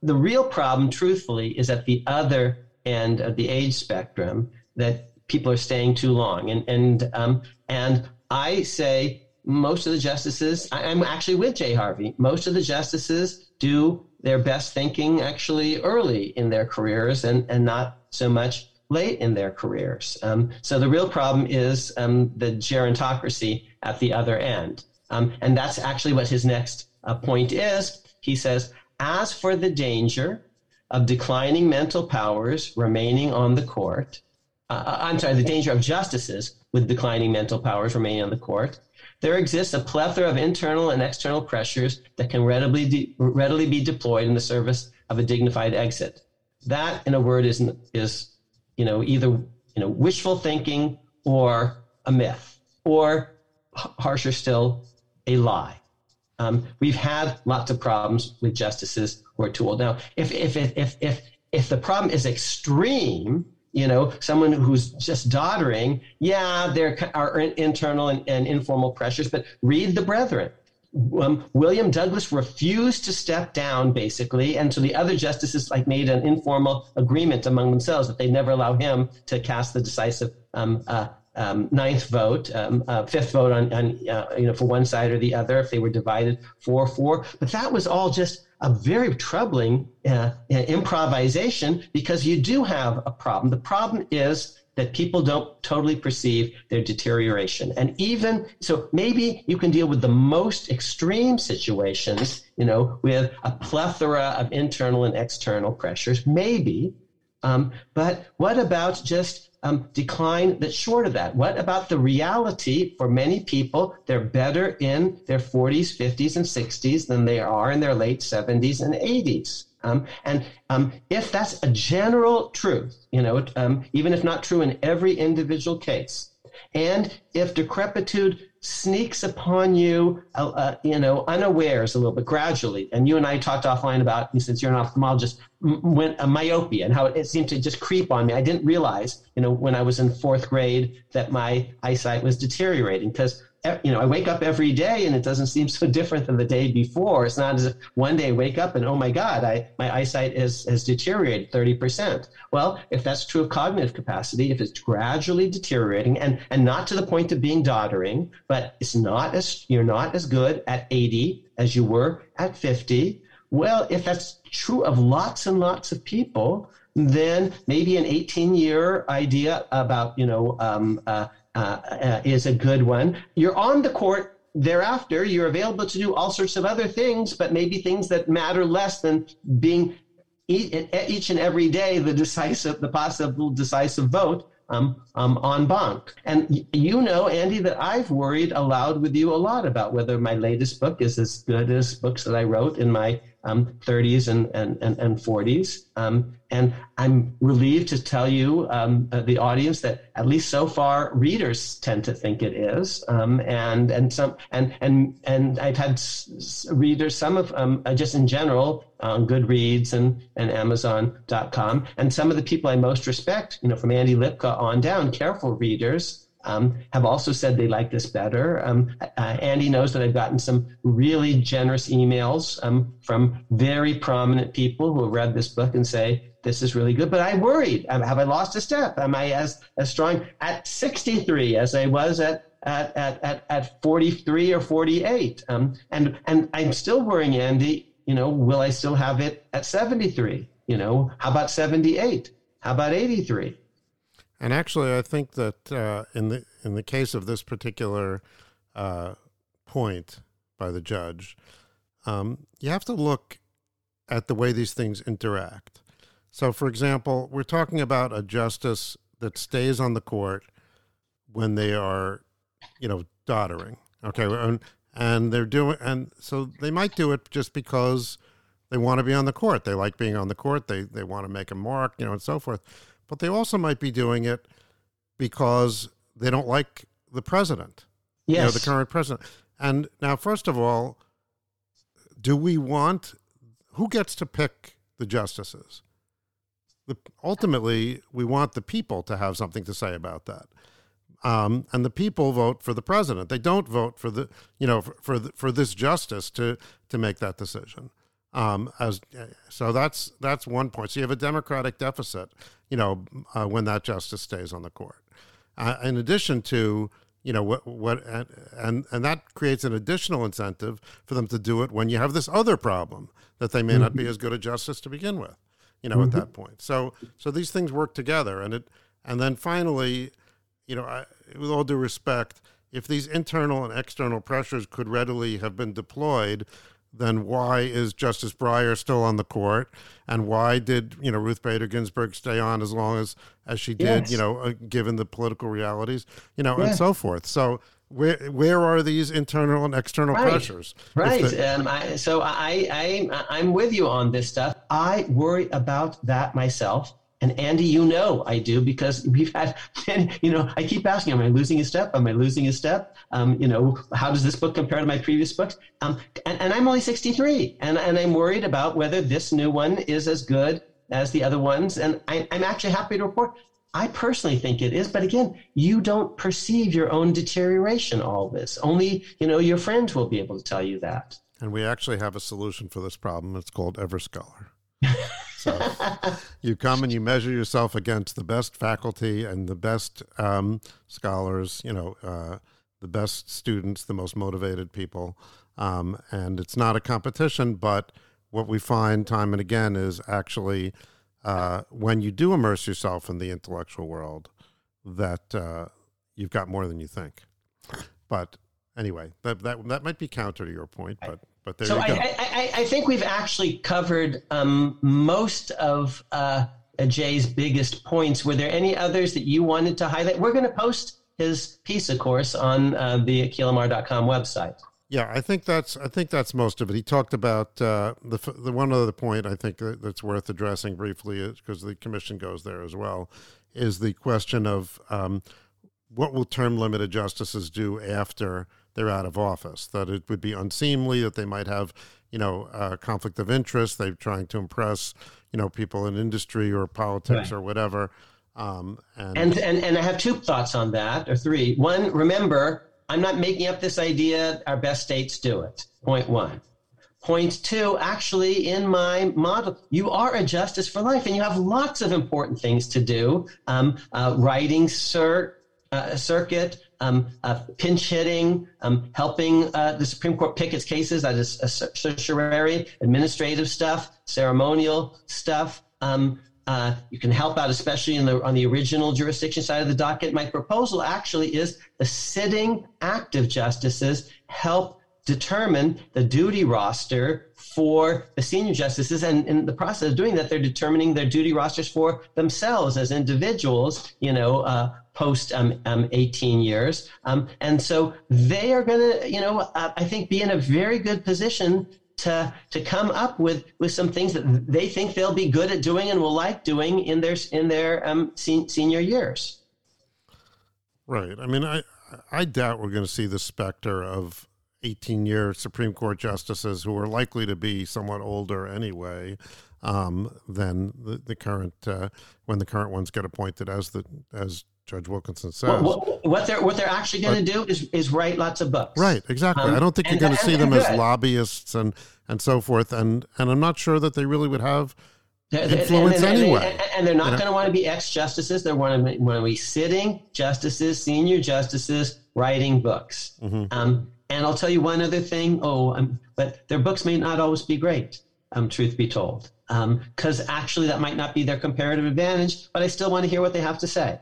The real problem, truthfully, is at the other end of the age spectrum, that people are staying too long. And I say most of the justices, I'm actually with J. Harvie, most of the justices do their best thinking actually early in their careers and not so much late in their careers. So the real problem is the gerontocracy at the other end. And that's actually what his next point is. He says, as for the danger of declining mental powers remaining on the court, the danger of justices with declining mental powers remaining on the court, there exists a plethora of internal and external pressures that can readily be deployed in the service of a dignified exit. That, in a word, is either wishful thinking or a myth, or harsher still, a lie. We've had lots of problems with justices who are too old. Now, if the problem is extreme, someone who's just doddering, there are internal and informal pressures, but read the Brethren. William Douglas refused to step down, basically, and so the other justices made an informal agreement among themselves that they'd never allow him to cast the decisive fifth vote on for one side or the other if they were divided 4-4. But that was all just a very troubling improvisation, because you do have a problem. The problem is that people don't totally perceive their deterioration. And even so, maybe you can deal with the most extreme situations, with a plethora of internal and external pressures, maybe. But what about just decline that's short of that? What about the reality for many people? They're better in their 40s, 50s, and 60s than they are in their late 70s and 80s. If that's a general truth, even if not true in every individual case, and if decrepitude sneaks upon you, unawares a little bit gradually. And you and I talked offline about, since you're an ophthalmologist, myopia and how it seemed to just creep on me. I didn't realize, when I was in fourth grade that my eyesight was deteriorating, because, I wake up every day and it doesn't seem so different than the day before. It's not as if one day I wake up and, oh my God, my eyesight has deteriorated 30%. Well, if that's true of cognitive capacity, if it's gradually deteriorating and not to the point of being doddering, but you're not as good at 80 as you were at 50. Well, if that's true of lots and lots of people, then maybe an 18-year idea about, is a good one. You're on the court thereafter. You're available to do all sorts of other things, but maybe things that matter less than being each and every day the possible decisive vote. En banc. And Andy, that I've worried aloud with you a lot about whether my latest book is as good as books that I wrote in my 30s and 40s. And I'm relieved to tell you, the audience, that at least so far, readers tend to think it is. And I've had readers, some of just in general, on Goodreads and Amazon.com. And some of the people I most respect, from Andy Lipka on down, careful readers, have also said they like this better. Andy knows that I've gotten some really generous emails from very prominent people who have read this book and say, this is really good. But I worried. Have I lost a step? Am I as strong at 63 as I was at 43 or 48? And I'm still worrying, Andy, will I still have it at 73? How about 78? How about 83? And actually, I think that in the case of this particular point by the judge, you have to look at the way these things interact. So, for example, we're talking about a justice that stays on the court when they are, doddering. Okay. And they're doing, and so they might do it just because they want to be on the court. They like being on the court. They want to make a mark, and so forth. But they also might be doing it because they don't like the president. Yes. The current president. And now, first of all, who gets to pick the justices? Ultimately, we want the people to have something to say about that. And the people vote for the president. They don't vote for the, for this justice to make that decision. So that's one point. So you have a democratic deficit, when that justice stays on the court. In addition to, and that creates an additional incentive for them to do it when you have this other problem that they may not be as good a justice to begin with, at that point. So these things work together, and then finally, with all due respect, if these internal and external pressures could readily have been deployed, then why is Justice Breyer still on the court? And why did, Ruth Bader Ginsburg stay on as long as she did, given the political realities, and so forth. So where are these internal and external pressures? Right. I'm with you on this stuff. I worry about that myself. And Andy, I do, because we've had, I keep asking, am I losing a step? How does this book compare to my previous books? And I'm only 63, and I'm worried about whether this new one is as good as the other ones. And I'm actually happy to report, I personally think it is. But again, you don't perceive your own deterioration, all this. Only, your friends will be able to tell you that. And we actually have a solution for this problem. It's called EverScholar. So you come and you measure yourself against the best faculty and the best scholars, the best students, the most motivated people. And it's not a competition, but what we find time and again is actually when you do immerse yourself in the intellectual world, that you've got more than you think. But anyway, that might be counter to your point, but there you go. I think we've actually covered most of Jay's biggest points. Were there any others that you wanted to highlight? We're going to post his piece, of course, on the akhilamar.com website. Yeah, I think that's most of it. He talked about the one other point I think that's worth addressing briefly, because the commission goes there as well, is the question of what will term-limited justices do after they're out of office, that it would be unseemly, that they might have, a conflict of interest. They're trying to impress, people in industry or politics or whatever. And I have two thoughts on that, or three. One, remember, I'm not making up this idea. Our best states do it. Point one. Point two, actually, in my model, you are a justice for life, and you have lots of important things to do. Writing circuit, pinch hitting, helping the Supreme Court pick its cases, that is certiorari, administrative stuff, ceremonial stuff. You can help out, especially on the original jurisdiction side of the docket. My proposal actually is the sitting active justices help determine the duty roster for the senior justices, and in the process of doing that, they're determining their duty rosters for themselves as individuals, post 18 years. And so they are going to, I think, be in a very good position to come up with some things that they think they'll be good at doing and will like doing in their senior years. Right. I mean, I doubt we're going to see the specter of 18-year Supreme Court justices who are likely to be somewhat older anyway than the current when the current ones get appointed, as Judge Wilkinson says. What they're actually going to do is write lots of books. Right, exactly. I don't think you're going to see them as lobbyists and so forth, and I'm not sure that they really would have influence anyway. And they're not going to want to be ex-justices. They want to be sitting justices, senior justices, writing books. Mm-hmm. And I'll tell you one other thing. But their books may not always be great, truth be told, because actually that might not be their comparative advantage, but I still want to hear what they have to say.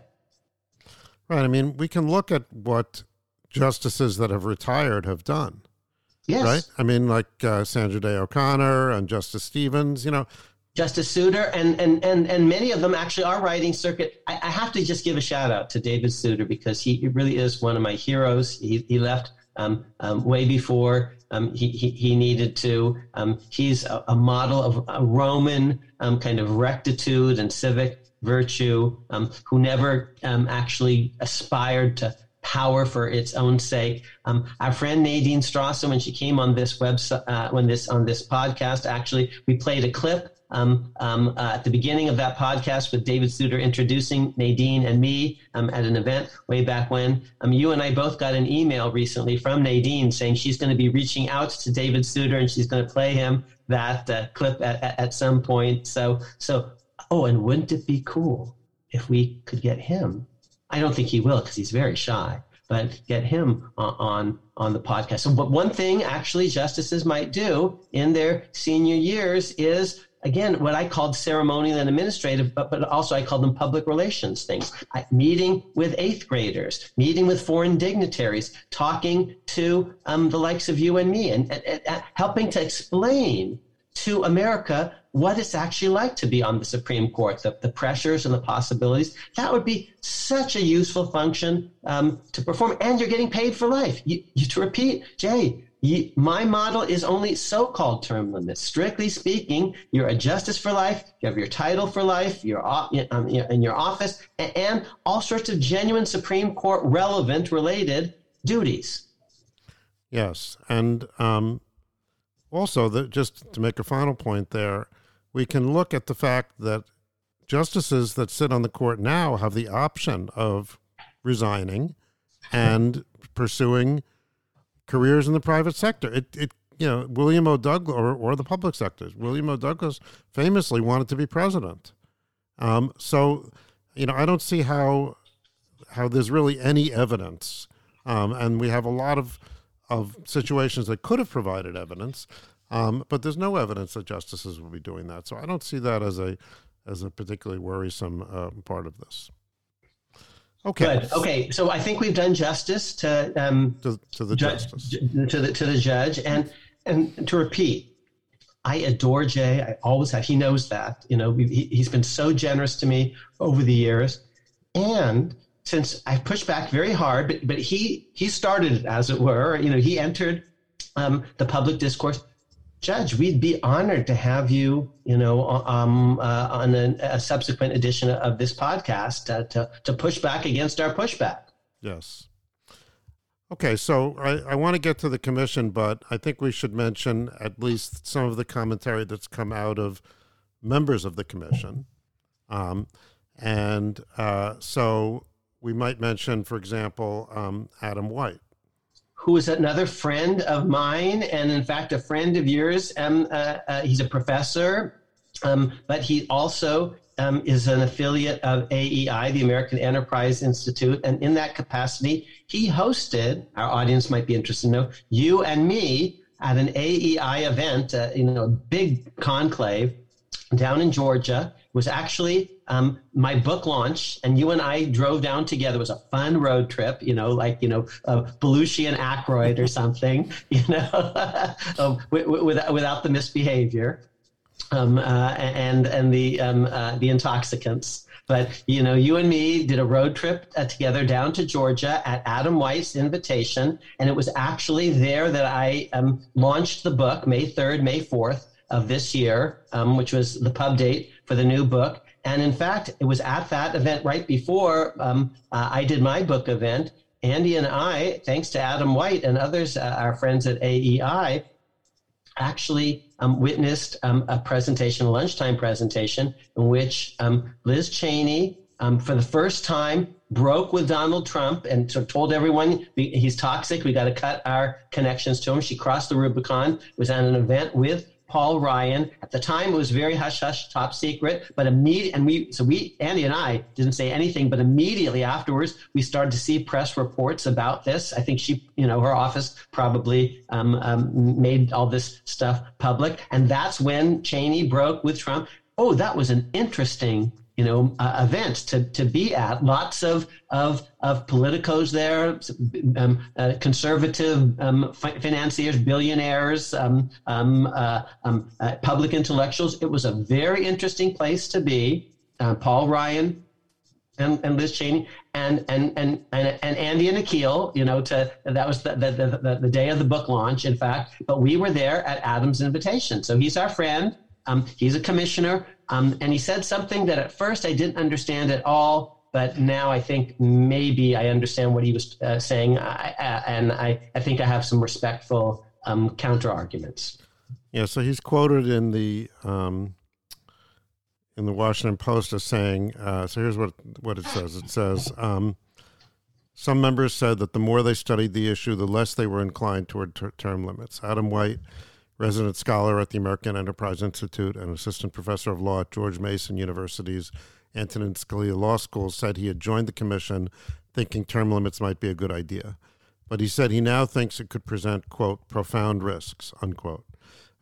Right. I mean, we can look at what justices that have retired have done. Yes. Right? I mean, like Sandra Day O'Connor and Justice Stevens, you know. Justice Souter, and many of them actually are writing circuit. I have to just give a shout out to David Souter because he really is one of my heroes. He left way before he needed to. He's a model of a Roman kind of rectitude and civic virtue, who never actually aspired to power for its own sake. Our friend Nadine Strasser, when she came on this website, on this podcast, actually, we played a clip at the beginning of that podcast with David Souter introducing Nadine and me at an event way back when. You and I both got an email recently from Nadine saying she's going to be reaching out to David Souter and she's going to play him that clip at some point. So. Oh, and wouldn't it be cool if we could get him? I don't think he will because he's very shy, but get him on the podcast. So, but one thing actually justices might do in their senior years is, again, what I called ceremonial and administrative, but also I call them public relations things. Meeting with eighth graders, meeting with foreign dignitaries, talking to the likes of you and me, and helping to explain to America what it's actually like to be on the Supreme Court, the pressures and the possibilities. That would be such a useful function to perform, and you're getting paid for life. To repeat, Jay, my model is only so-called term limits. Strictly speaking, you're a justice for life, you have your title for life, you're in your office, and all sorts of genuine Supreme Court relevant related duties. Yes, and also, just to make a final point there, we can look at the fact that justices that sit on the court now have the option of resigning and pursuing careers in the private sector. William O. Douglas or the public sectors. William O. Douglas famously wanted to be president. I don't see how there's really any evidence, and we have a lot of situations that could have provided evidence, but there's no evidence that justices will be doing that. So I don't see that as a particularly worrisome part of this. Okay. Good. Okay. So I think we've done justice to the judge, and to repeat, I adore Jay. I always have. He knows that. You know, he's been so generous to me over the years, and since I've pushed back very hard, but he started it, as it were. You know, he entered the public discourse. Judge, we'd be honored to have you, on a subsequent edition of this podcast to push back against our pushback. Yes. Okay, so I want to get to the commission, but I think we should mention at least some of the commentary that's come out of members of the commission. So we might mention, for example, Adam White, who is another friend of mine, and in fact, a friend of yours. He's a professor, but he also is an affiliate of AEI, the American Enterprise Institute, and in that capacity, he hosted, our audience might be interested to know, you and me at an AEI event, a big conclave down in Georgia. It was actually my book launch, and you and I drove down together. It was a fun road trip, Belushi and Aykroyd or something, without the misbehavior and the intoxicants. But, you and me did a road trip together down to Georgia at Adam White's invitation, and it was actually there that I launched the book May 3rd, May 4th of this year, which was the pub date for the new book. And in fact, it was at that event right before I did my book event. Andy and I, thanks to Adam White and others, our friends at AEI, actually witnessed a presentation, a lunchtime presentation, in which Liz Cheney, for the first time, broke with Donald Trump and told everyone he's toxic. We got to cut our connections to him. She crossed the Rubicon. It was at an event with Paul Ryan. At the time, it was very hush-hush, top secret, but Andy and I didn't say anything, but immediately afterwards, we started to see press reports about this. I think her office probably made all this stuff public, and that's when Cheney broke with Trump. Oh, that was an interesting events to be at. Lots of politicos there, conservative financiers, billionaires, public intellectuals. It was a very interesting place to be. Paul Ryan and Liz Cheney and Andy and Akhil, that was the day of the book launch, in fact. But we were there at Adam's invitation. So he's our friend. He's a commissioner. And he said something that at first I didn't understand at all, but now I think maybe I understand what he was saying, and I think I have some respectful counter arguments. Yeah, so he's quoted in the Washington Post as saying, so here's what it says. It says, some members said that the more they studied the issue, the less they were inclined toward term limits. Adam White, resident scholar at the American Enterprise Institute and assistant professor of law at George Mason University's Antonin Scalia Law School, said he had joined the commission thinking term limits might be a good idea. But he said he now thinks it could present, quote, profound risks, unquote.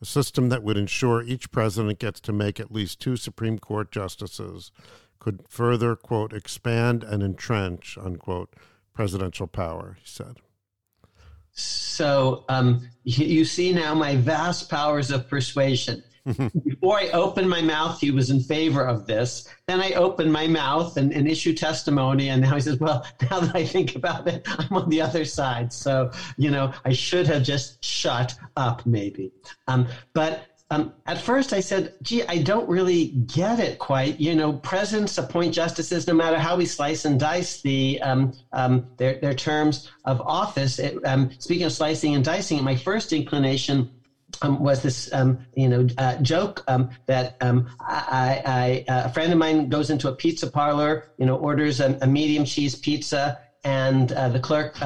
A system that would ensure each president gets to make at least 2 Supreme Court justices could further, quote, expand and entrench, unquote, presidential power, he said. So you see now my vast powers of persuasion. Before I opened my mouth, he was in favor of this. Then I opened my mouth and issued testimony. And now he says, well, now that I think about it, I'm on the other side. So, I should have just shut up maybe. But at first I said, gee, I don't really get it quite. Presidents appoint justices no matter how we slice and dice their terms of office. Speaking of slicing and dicing, my first inclination was this, joke that a friend of mine goes into a pizza parlor, orders a medium cheese pizza, and the clerk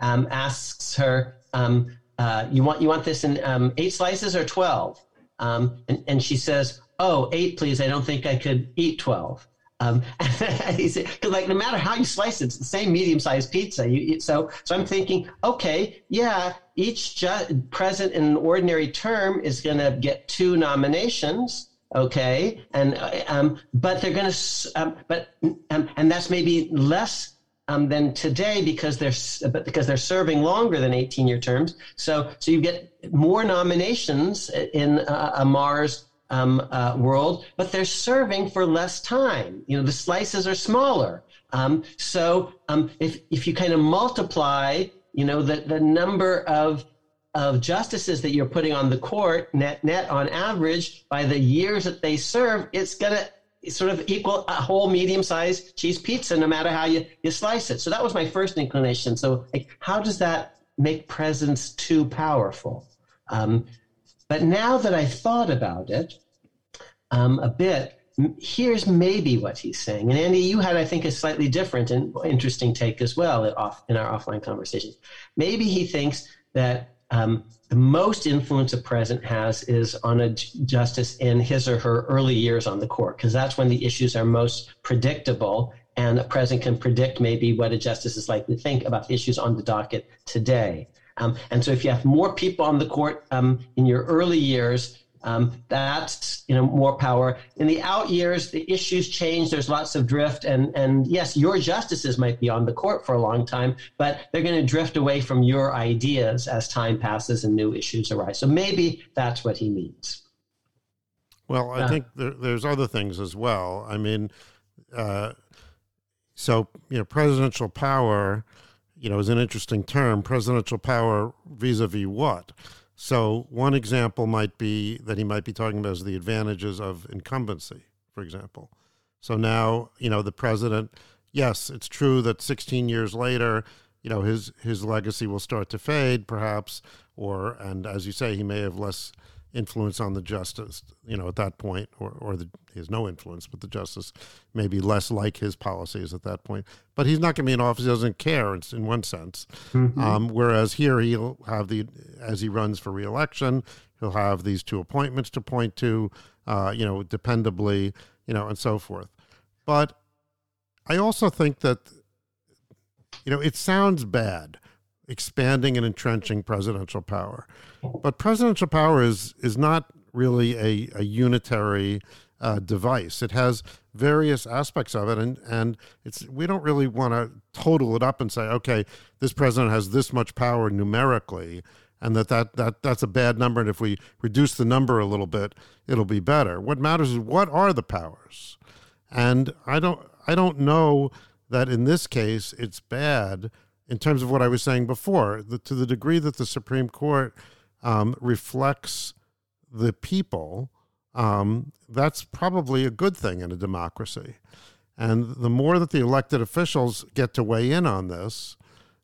asks her, you want this in 8 slices or 12? And she says, oh, 8, please. I don't think I could eat 12. He said, no matter how you slice it, it's the same medium-sized pizza. So I'm thinking, okay, yeah, each president in an ordinary term is going to get 2 nominations, okay, but they're going to, and that's maybe less than today because they're serving longer than 18-year terms. So you get more nominations in Amar's world, but they're serving for less time. The slices are smaller. So if you kind of multiply, the number of justices that you're putting on the court net on average by the years that they serve, it's going to sort of equal a whole medium-sized cheese pizza, no matter how you slice it. So that was my first inclination. So how does that make presidents too powerful? But now that I thought about it a bit, here's maybe what he's saying. And Andy, you had, I think, a slightly different and interesting take as well in our offline conversations. Maybe he thinks that the most influence a president has is on a justice in his or her early years on the court, because that's when the issues are most predictable, and a president can predict maybe what a justice is likely to think about the issues on the docket today. And so if you have more people on the court in your early years, that's, more power. In the out years, the issues change. There's lots of drift. And yes, your justices might be on the court for a long time, but they're going to drift away from your ideas as time passes and new issues arise. So maybe that's what he means. Well, I think there's other things as well. I mean, presidential power, is an interesting term, presidential power vis-a-vis what? So one example might be that he might be talking about is the advantages of incumbency, for example. So now, the president, yes, it's true that 16 years later, his legacy will start to fade perhaps, and as you say, he may have less influence on the justice, at that point, or he has no influence, but the justice may be less like his policies at that point. But he's not going to be in office. He doesn't care in one sense. Mm-hmm. Whereas here he'll have as he runs for re-election, he'll have these 2 appointments to point to, dependably, and so forth. But I also think that, it sounds bad, expanding and entrenching presidential power. But presidential power is not really a unitary device. It has various aspects of it, and it's, we don't really want to total it up and say, okay, this president has this much power numerically, and that's a bad number, and if we reduce the number a little bit, it'll be better. What matters is what are the powers? And I don't know that in this case it's bad in terms of what I was saying before, to the degree that the Supreme Court reflects the people. That's probably a good thing in a democracy. And the more that the elected officials get to weigh in on this,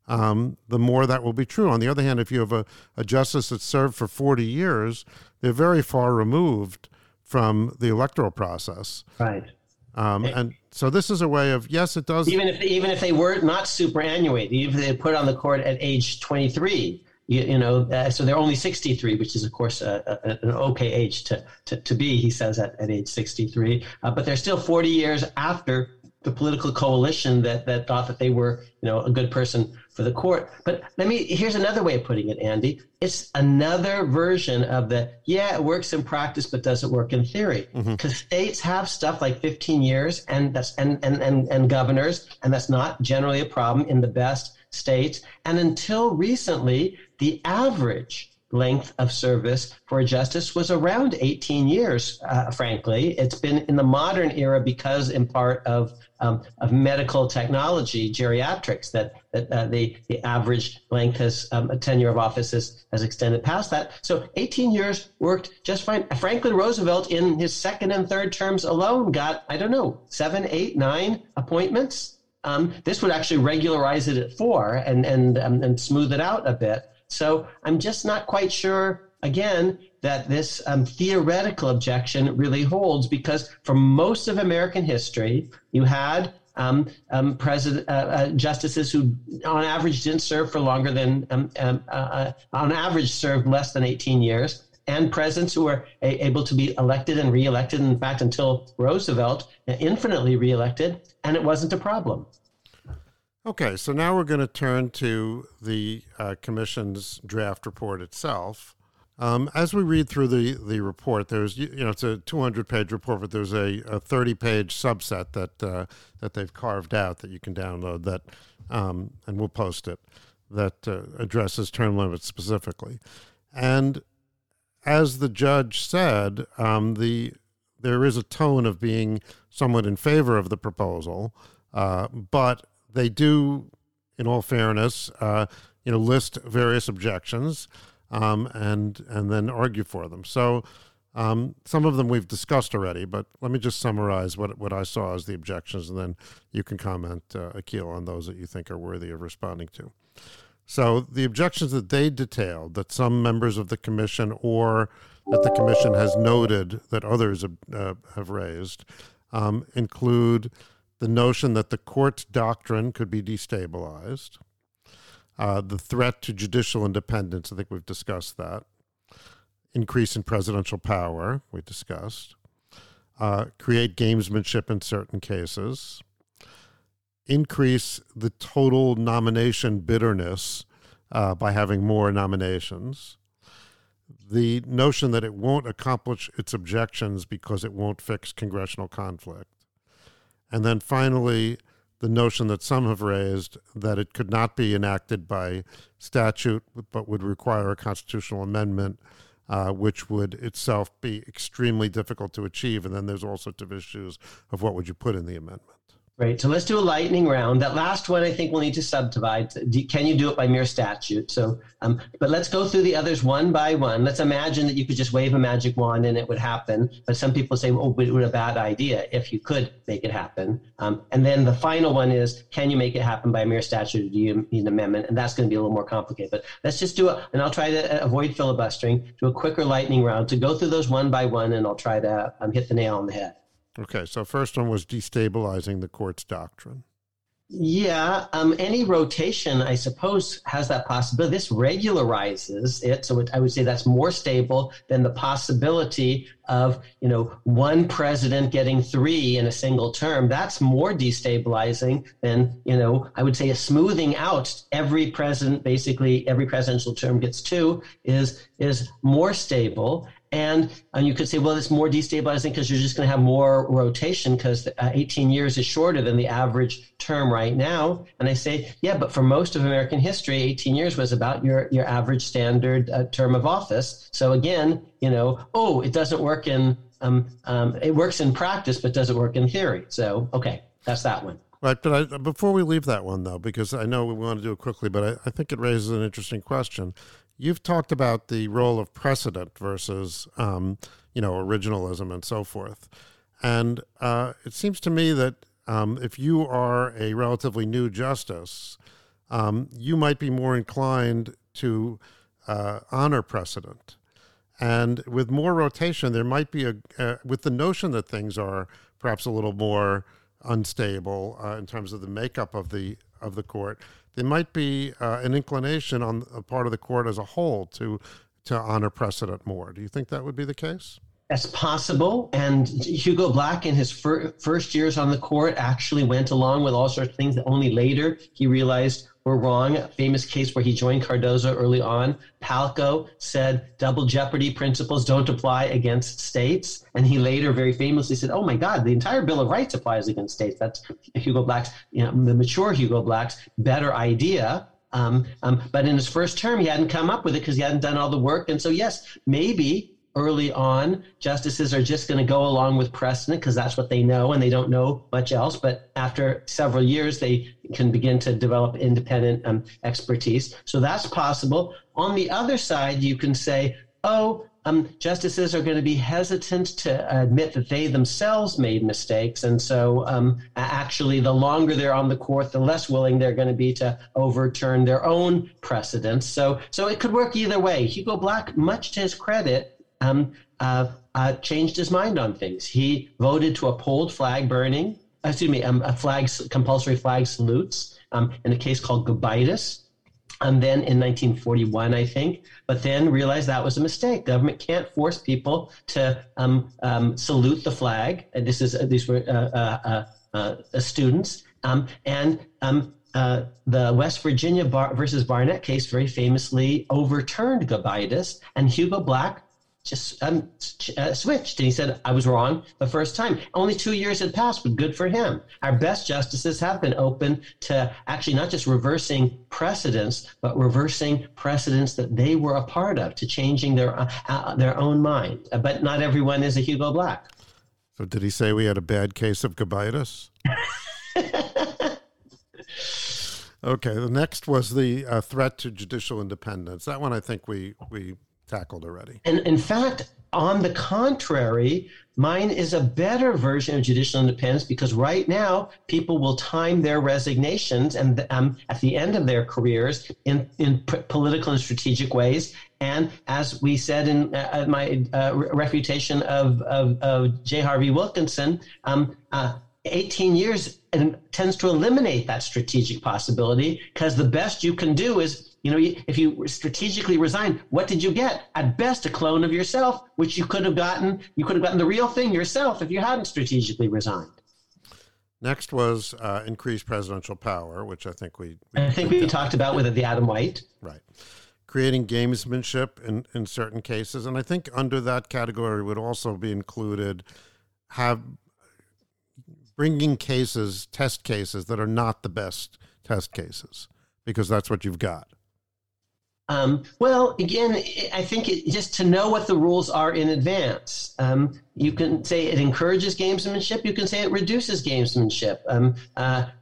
the more that will be true. On the other hand, if you have a justice that's served for 40 years, they're very far removed from the electoral process. Right. And so this is a way of, yes, it does. Even if they were not superannuated, even if they put on the court at age 23, so they're only 63, which is, of course, an okay age to be, he says, at age 63. But they're still 40 years after the political coalition that thought that they were, a good person for the court. But here's another way of putting it, Andy. It's another version of it works in practice, but doesn't work in theory. Because states have stuff like 15 years and governors, and that's not generally a problem in the best states. And until recently, the average length of service for a justice was around 18 years, frankly. It's been in the modern era because in part of medical technology, geriatrics, that the average length a tenure of office has extended past that. So 18 years worked just fine. Franklin Roosevelt in his second and third terms alone got, 7, 8, 9 appointments. This would actually regularize it at 4 and smooth it out a bit. So I'm just not quite sure, again, that this theoretical objection really holds, because for most of American history, you had justices who, on average, didn't serve for longer than on average served less than 18 years. And presidents who were able to be elected and reelected, in fact, until Roosevelt, infinitely reelected, and it wasn't a problem. Okay, so now we're going to turn to the commission's draft report itself. As we read through the report, there's it's a 200-page report, but there's a 30-page subset that they've carved out that you can download that, and we'll post it, that addresses term limits specifically, and. As the judge said, there is a tone of being somewhat in favor of the proposal, but they do, in all fairness, list various objections and then argue for them. So some of them we've discussed already, but let me just summarize what I saw as the objections, and then you can comment, Akhil, on those that you think are worthy of responding to. So the objections that they detailed, that some members of the commission or that the commission has noted that others have raised, include the notion that the court's doctrine could be destabilized, the threat to judicial independence, I think we've discussed that, increase in presidential power, we discussed, create gamesmanship in certain cases, increase the total nomination bitterness by having more nominations, the notion that it won't accomplish its objections because it won't fix congressional conflict, and then finally the notion that some have raised that it could not be enacted by statute but would require a constitutional amendment, which would itself be extremely difficult to achieve. And then there's all sorts of issues of what would you put in the amendment. Right. So let's do a lightning round. That last one, I think we'll need to subdivide. Can you do it by mere statute? So, but let's go through the others one by one. Let's imagine that you could just wave a magic wand and it would happen. But some people say, oh, it would be a bad idea if you could make it happen. And then the final one is, can you make it happen by mere statute? Or do you need an amendment? And that's going to be a little more complicated. But let's just do it. And I'll try to avoid filibustering, do a quicker lightning round to go through those one by one. And I'll try to hit the nail on the head. Okay, so first one was destabilizing the court's doctrine. Yeah, any rotation, I suppose, has that possibility. This regularizes it, so I would say that's more stable than the possibility of, one president getting 3 in a single term. That's more destabilizing than, I would say a smoothing out. Every president, basically, every presidential term gets 2 is more stable. And you could say, well, it's more destabilizing because you're just going to have more rotation because 18 years is shorter than the average term right now. And I say, yeah, but for most of American history, 18 years was about your average standard term of office. So again, it doesn't work in it works in practice, but doesn't work in theory. So, OK, that's that one. Right. But before we leave that one, though, because I know we want to do it quickly, but I think it raises an interesting question. You've talked about the role of precedent versus, originalism and so forth. And it seems to me that if you are a relatively new justice, you might be more inclined to honor precedent. And with more rotation, there might be with the notion that things are perhaps a little more unstable in terms of the makeup of the court, there might be an inclination on the part of the court as a whole to honor precedent more. Do you think that would be the case? That's possible. And Hugo Black in his first years on the court actually went along with all sorts of things that only later he realized were wrong. A famous case where he joined Cardozo early on, Palco said double jeopardy principles don't apply against states. And he later very famously said, oh, my God, the entire Bill of Rights applies against states. That's Hugo Black's, the mature Hugo Black's better idea. But in his first term, he hadn't come up with it because he hadn't done all the work. And so, yes, maybe early on, justices are just going to go along with precedent because that's what they know and they don't know much else. But after several years, they can begin to develop independent expertise. So that's possible. On the other side, you can say, justices are going to be hesitant to admit that they themselves made mistakes. And so actually, the longer they're on the court, the less willing they're going to be to overturn their own precedents. So it could work either way. Hugo Black, much to his credit, changed his mind on things. He voted to uphold compulsory flag salutes in a case called Gobitis, and then in 1941, I think, but then realized that was a mistake. Government can't force people to salute the flag. And these were students, the West Virginia versus Barnett case very famously overturned Gobitis, and Hugo Black just switched. And he said, I was wrong the first time. Only 2 years had passed, but good for him. Our best justices have been open to actually not just reversing precedents, but reversing precedents that they were a part of, to changing their own mind. But not everyone is a Hugo Black. So did he say we had a bad case of Gobitis? Okay, the next was the threat to judicial independence. That one I think we tackled already. And in fact, on the contrary, mine is a better version of judicial independence, because right now people will time their resignations and at the end of their careers in political and strategic ways. And as we said in my refutation of J. Harvie Wilkinson, 18 years tends to eliminate that strategic possibility, because the best you can do is, if you strategically resign, what did you get? At best, a clone of yourself, which you could have gotten. You could have gotten the real thing yourself if you hadn't strategically resigned. Next was increased presidential power, which I think we talked about with the Adam White. Right. Creating gamesmanship in certain cases. And I think under that category would also be included bringing test cases that are not the best test cases, because that's what you've got. Well, again, I think just to know what the rules are in advance. You can say it encourages gamesmanship. You can say it reduces gamesmanship,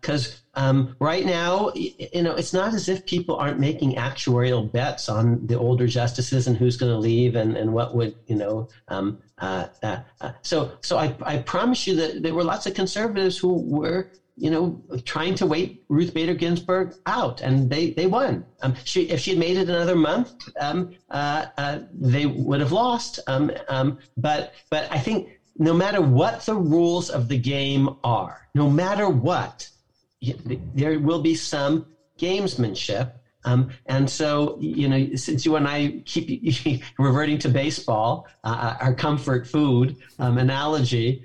because right now, it's not as if people aren't making actuarial bets on the older justices and who's going to leave and what would, So I promise you that there were lots of conservatives who were trying to wait Ruth Bader Ginsburg out, and they won. If she had made it another month, they would have lost. But I think no matter what the rules of the game are, no matter what, there will be some gamesmanship. And so, since you and I keep reverting to baseball, our comfort food analogy,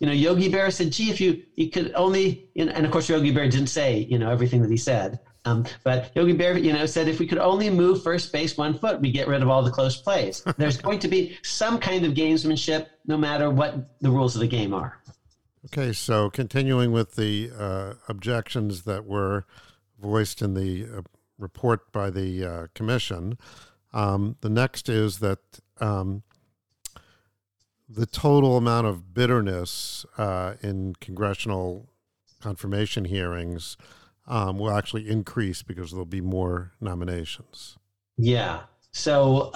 Yogi Berra said, gee, if you could only, and of course Yogi Berra didn't say, everything that he said, But Yogi Berra, said if we could only move first base 1 foot, we get rid of all the close plays. There's going to be some kind of gamesmanship, no matter what the rules of the game are. Okay, so continuing with the objections that were voiced in the report by the commission, the next is that the total amount of bitterness in congressional confirmation hearings will actually increase because there'll be more nominations. Yeah. So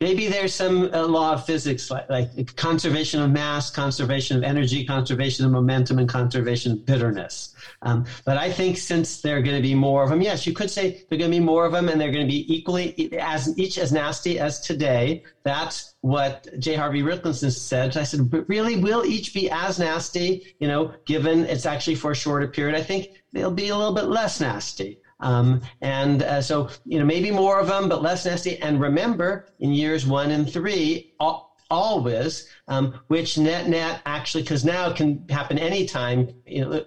maybe there's some law of physics, like conservation of mass, conservation of energy, conservation of momentum, and conservation of bitterness. But I think since there are going to be more of them, yes, you could say there are going to be more of them, and they're going to be equally as nasty as today. That's what J. Harvie Wilkinson said. I said, but really, will each be as nasty, given it's actually for a shorter period? I think they'll be a little bit less nasty. So maybe more of them, but less nasty. And remember, in years 1 and 3, always, which net actually, because now it can happen anytime,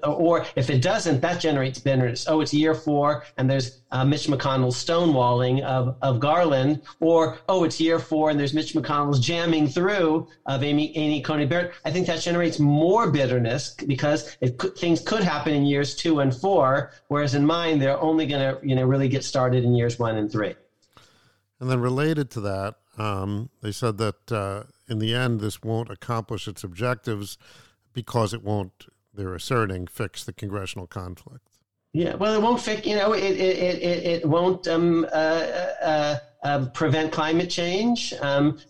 or if it doesn't, that generates bitterness. Oh, it's year 4, and there's Mitch McConnell's stonewalling of Garland, or oh, it's year 4, and there's Mitch McConnell's jamming through of Amy Coney Barrett. I think that generates more bitterness because things could happen in years 2 and 4, whereas in mine they're only going to really get started in years 1 and 3. And then related to that. They said that in the end, this won't accomplish its objectives because it won't, they're asserting, fix the congressional conflict. Yeah, well, it won't fix, it won't prevent climate change, and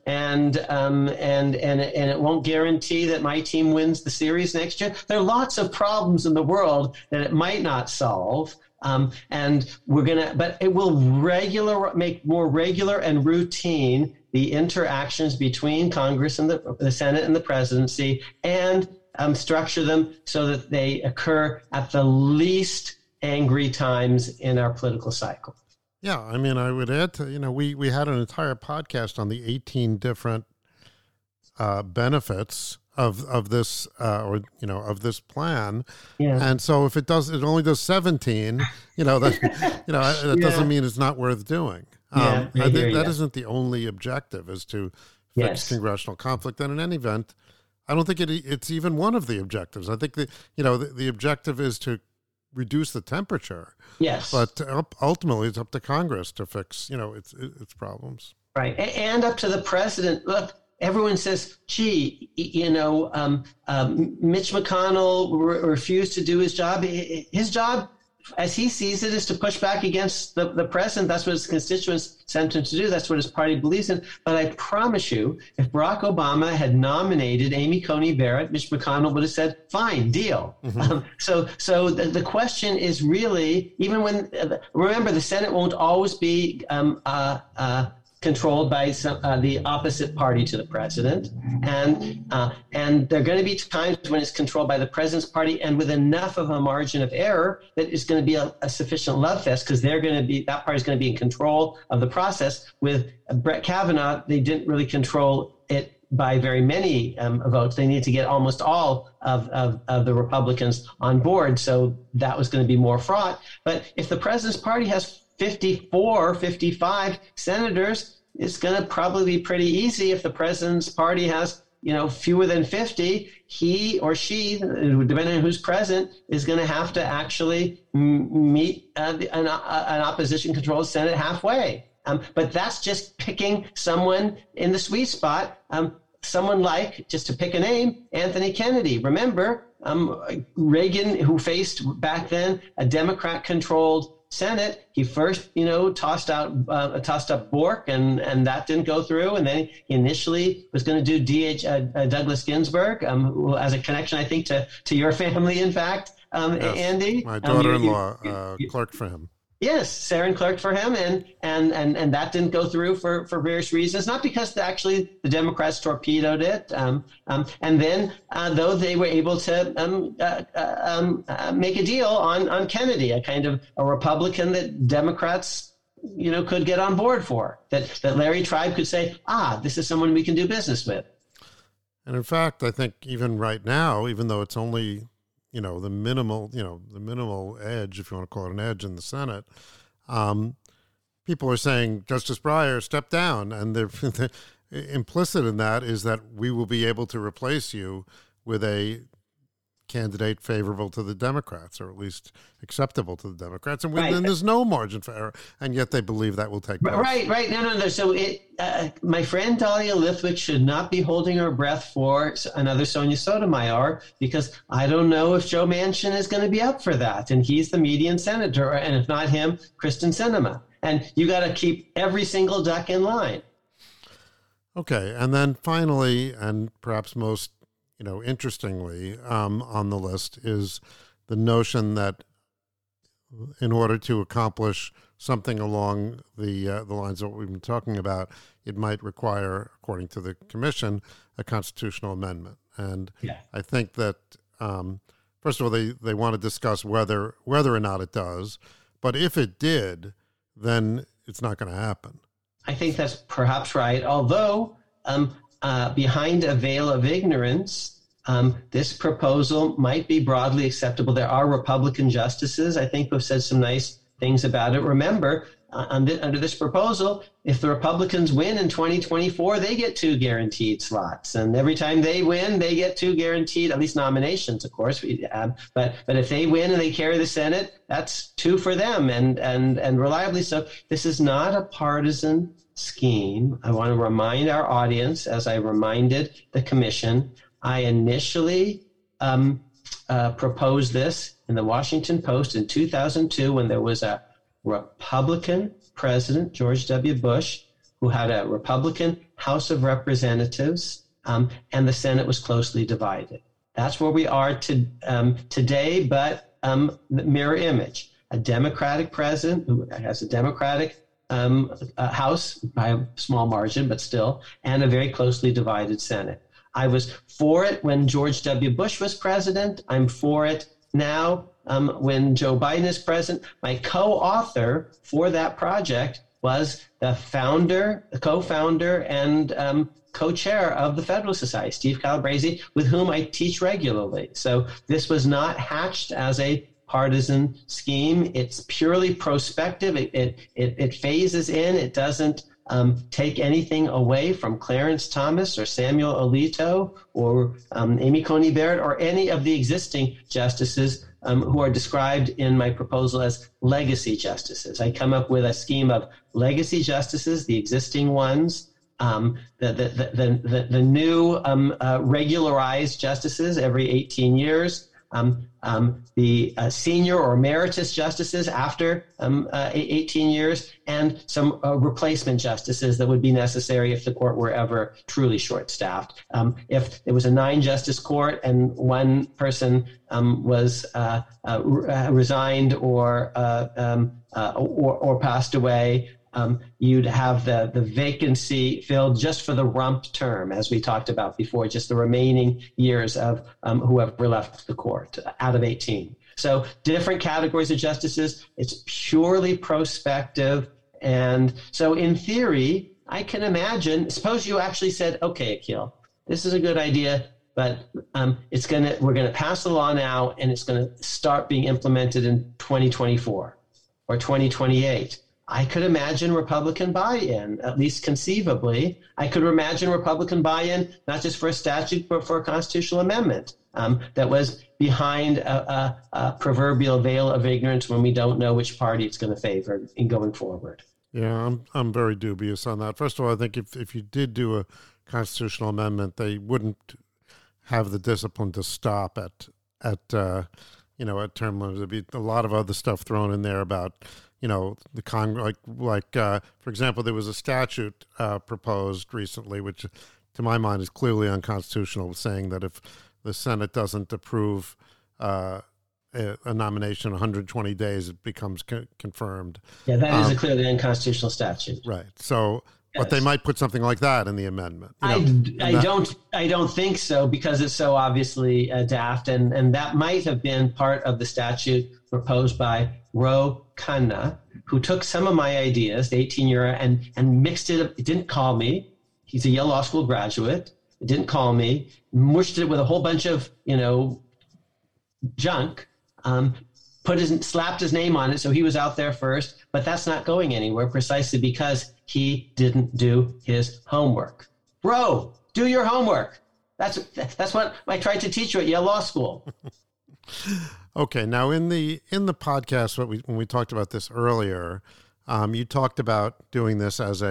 it won't guarantee that my team wins the series next year. There are lots of problems in the world that it might not solve. But it will make more regular and routine the interactions between Congress and the Senate and the presidency, and structure them so that they occur at the least angry times in our political cycle. Yeah, I mean, I would add to, we had an entire podcast on the 18 different benefits of this of this plan. Yeah. And so if it only does 17, that doesn't mean it's not worth doing. I think that isn't the only objective, is to fix congressional conflict. And in any event, I don't think it's even one of the objectives. I think the objective is to reduce the temperature. Yes. But ultimately it's up to Congress to fix, its problems. Right. And up to the president. Look, everyone says, Mitch McConnell refused to do his job. His job, as he sees it, is to push back against the president. That's what his constituents sent him to do. That's what his party believes in. But I promise you, if Barack Obama had nominated Amy Coney Barrett, Mitch McConnell would have said, fine, deal. Mm-hmm. So the question is really, even when, remember, the Senate won't always be controlled by the opposite party to the president, and there are going to be times when it's controlled by the president's party, and with enough of a margin of error that it's going to be a sufficient love fest, because that party's going to be in control of the process. With Brett Kavanaugh, they didn't really control it by very many votes. They needed to get almost all of the Republicans on board, so that was going to be more fraught. But if the president's party has 54, 55 senators, it's going to probably be pretty easy. If the president's party has, fewer than 50, he or she, depending on who's present, is going to have to actually meet an opposition-controlled Senate halfway. But that's just picking someone in the sweet spot, someone like, just to pick a name, Anthony Kennedy. Remember, Reagan, who faced back then a Democrat-controlled Senate, he first, tossed up Bork, and that didn't go through. And then he initially was going to do Douglas Ginsburg, who has a connection, I think, to your family, in fact, yes, Andy. My daughter-in-law clerked for him. Yes, Sarin clerked for him, and that didn't go through for various reasons. Not because the Democrats torpedoed it, and then though they were able to make a deal on Kennedy, a kind of a Republican that Democrats could get on board for, that Larry Tribe could say, this is someone we can do business with. And in fact, I think even right now, even though it's only the minimal edge, if you want to call it an edge, in the Senate. People are saying, Justice Breyer, step down. And they're implicit in that is that we will be able to replace you with a candidate favorable to the Democrats, or at least acceptable to the Democrats. And then there's no margin for error. And yet they believe that will take place. Right. No. So my friend Dahlia Lithwick should not be holding her breath for another Sonia Sotomayor, because I don't know if Joe Manchin is going to be up for that. And he's the median senator. And if not him, Kristen Sinema. And you got to keep every single duck in line. Okay. And then finally, and perhaps most interestingly, on the list is the notion that in order to accomplish something along the lines of what we've been talking about, it might require, according to the commission, a constitutional amendment. And yeah. I think that, first of all, they want to discuss whether or not it does. But if it did, then it's not going to happen. I think that's perhaps right, although... behind a veil of ignorance, this proposal might be broadly acceptable. There are Republican justices, I think, who have said some nice things about it. Remember, under this proposal, if the Republicans win in 2024, they get 2 guaranteed slots. And every time they win, they get 2 guaranteed, at least nominations, of course. But if they win and they carry the Senate, that's 2 for them, and reliably so. This is not a partisan scheme. I want to remind our audience, as I reminded the commission, I initially proposed this in the Washington Post in 2002 when there was a Republican president, George W. Bush, who had a Republican House of Representatives, and the Senate was closely divided. That's where we are today, but mirror image. A Democratic president who has a Democratic House by a small margin, but still, and a very closely divided Senate. I was for it when George W. Bush was president. I'm for it now when Joe Biden is president. My co-author for that project was the co-founder and co-chair of the Federalist Society, Steve Calabresi, with whom I teach regularly. So this was not hatched as a partisan scheme. It's purely prospective. It phases in. It doesn't take anything away from Clarence Thomas or Samuel Alito or Amy Coney Barrett or any of the existing justices who are described in my proposal as legacy justices. I come up with a scheme of legacy justices, the existing ones, the new regularized justices every 18 years, the senior or emeritus justices after 18 years, and some replacement justices that would be necessary if the court were ever truly short-staffed. If it was a 9-justice court and one person was resigned or passed away, you'd have the vacancy filled just for the rump term, as we talked about before, just the remaining years of whoever left the court out of 18. So different categories of justices. It's purely prospective. And so in theory, I can imagine, suppose you actually said, okay, Akhil, this is a good idea, but we're going to pass the law now, and it's going to start being implemented in 2024 or 2028. I could imagine Republican buy-in, at least conceivably. I could imagine Republican buy-in, not just for a statute, but for a constitutional amendment that was behind a proverbial veil of ignorance when we don't know which party it's going to favor in going forward. Yeah, I'm very dubious on that. First of all, I think if you did do a constitutional amendment, they wouldn't have the discipline to stop at term limits. There'd be a lot of other stuff thrown in there about, the for example, there was a statute proposed recently, which to my mind is clearly unconstitutional, saying that if the Senate doesn't approve a nomination in 120 days, it becomes confirmed. Yeah, that is a clearly unconstitutional statute. Right. So, yes. But they might put something like that in the amendment. I don't think so, because it's so obviously daft, and that might have been part of the statute proposed by Ro Khanna, who took some of my ideas, the 18-year, and mixed it up. It didn't call me. He's a Yale Law School graduate. It didn't call me. Mushed it with a whole bunch of junk, slapped his name on it, so he was out there first, but that's not going anywhere precisely because he didn't do his homework. Bro, do your homework. That's what I tried to teach you at Yale Law School. Okay, now in the podcast, when we talked about this earlier, you talked about doing this as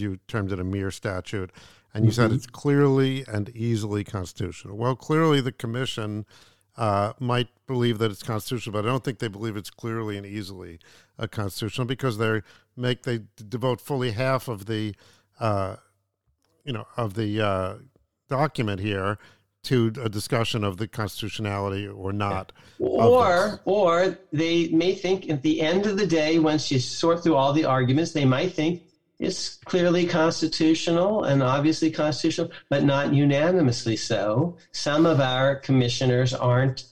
you termed it, a mere statute, and you said it's clearly and easily constitutional. Well, clearly the commission might believe that it's constitutional, but I don't think they believe it's clearly and easily constitutional because they devote fully half of the document here to a discussion of the constitutionality or not. Or they may think at the end of the day, once you sort through all the arguments, they might think it's clearly constitutional and obviously constitutional, but not unanimously so. Some of our commissioners aren't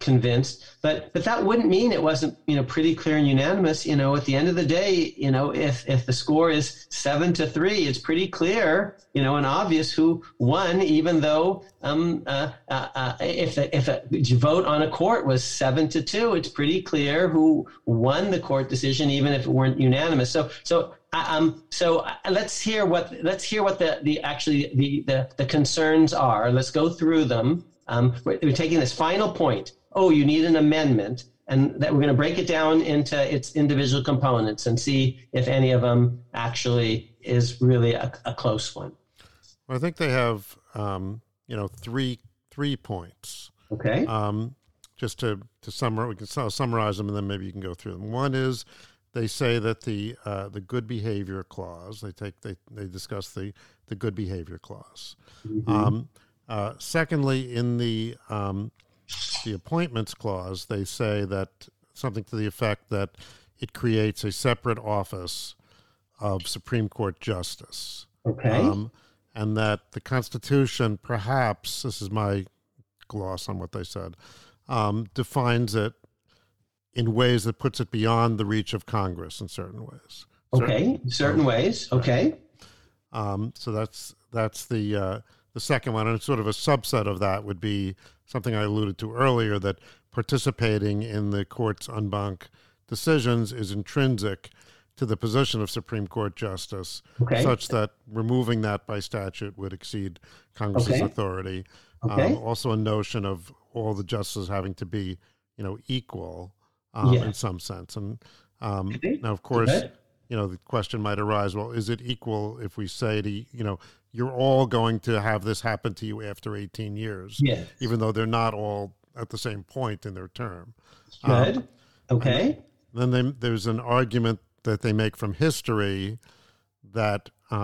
convinced, but that wouldn't mean it wasn't, pretty clear and unanimous. At the end of the day, if the score is 7-3, it's pretty clear, and obvious who won, even though if a vote on a court was 7-2, it's pretty clear who won the court decision, even if it weren't unanimous. So let's hear what the concerns are. Let's go through them. We're taking this final point. Oh, you need an amendment, and that we're going to break it down into its individual components and see if any of them actually is really a close one. Well, I think they have, three points. Okay. Just to summarize, we can summarize them, and then maybe you can go through them. One is they say that the good behavior clause. They discuss the good behavior clause. Mm-hmm. Secondly, in the appointments clause, they say that something to the effect that it creates a separate office of Supreme Court justice. Okay. And that the Constitution, perhaps, this is my gloss on what they said, defines it in ways that puts it beyond the reach of Congress in certain ways. Okay, certain ways. Okay. So that's the... The second one, and it's sort of a subset of that, would be something I alluded to earlier, that participating in the court's en banc decisions is intrinsic to the position of Supreme Court justice, such that removing that by statute would exceed Congress's authority. Also a notion of all the justices having to be, equal in some sense. And now, of course, the question might arise, well, is it equal if we say to, you're all going to have this happen to you after 18 years, even though they're not all at the same point in their term. Good. Okay. Then there's an argument that they make from history that there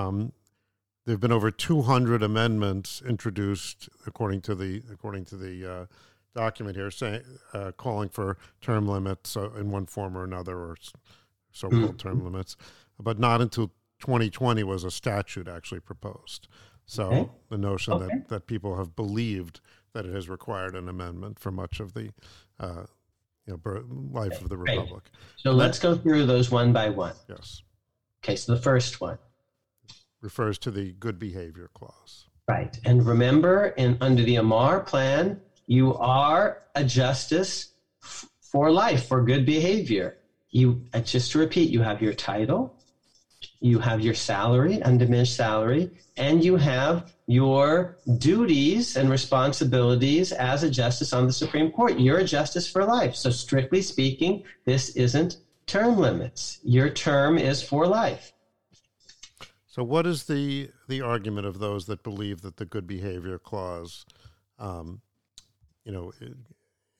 have been over 200 amendments introduced, according to the document here, calling for term limits in one form or another, or so-called term limits, but not until 2020 was a statute actually proposed. So the notion that people have believed that it has required an amendment for much of the life of the Republic. So let's go through those one by one. Yes. Okay, so the first one refers to the good behavior clause. Right. And remember, under the Amar plan, you are a justice for life, for good behavior. Just to repeat, you have your title, you have your salary, undiminished salary, and you have your duties and responsibilities as a justice on the Supreme Court. You're a justice for life. So strictly speaking, this isn't term limits. Your term is for life. So what is the argument of those that believe that the good behavior clause,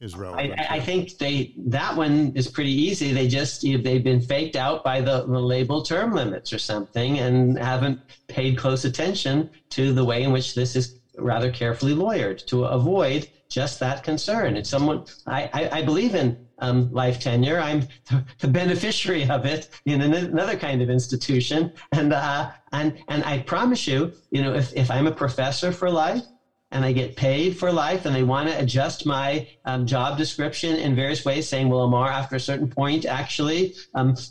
is relevant? I think that one is pretty easy. They just, they've been faked out by the label term limits or something and haven't paid close attention to the way in which this is rather carefully lawyered to avoid just that concern. It's someone, I believe in life tenure. I'm the beneficiary of it in another kind of institution. And I promise you, if I'm a professor for life, and I get paid for life, and they want to adjust my job description in various ways, saying, well, Amar, after a certain point, actually,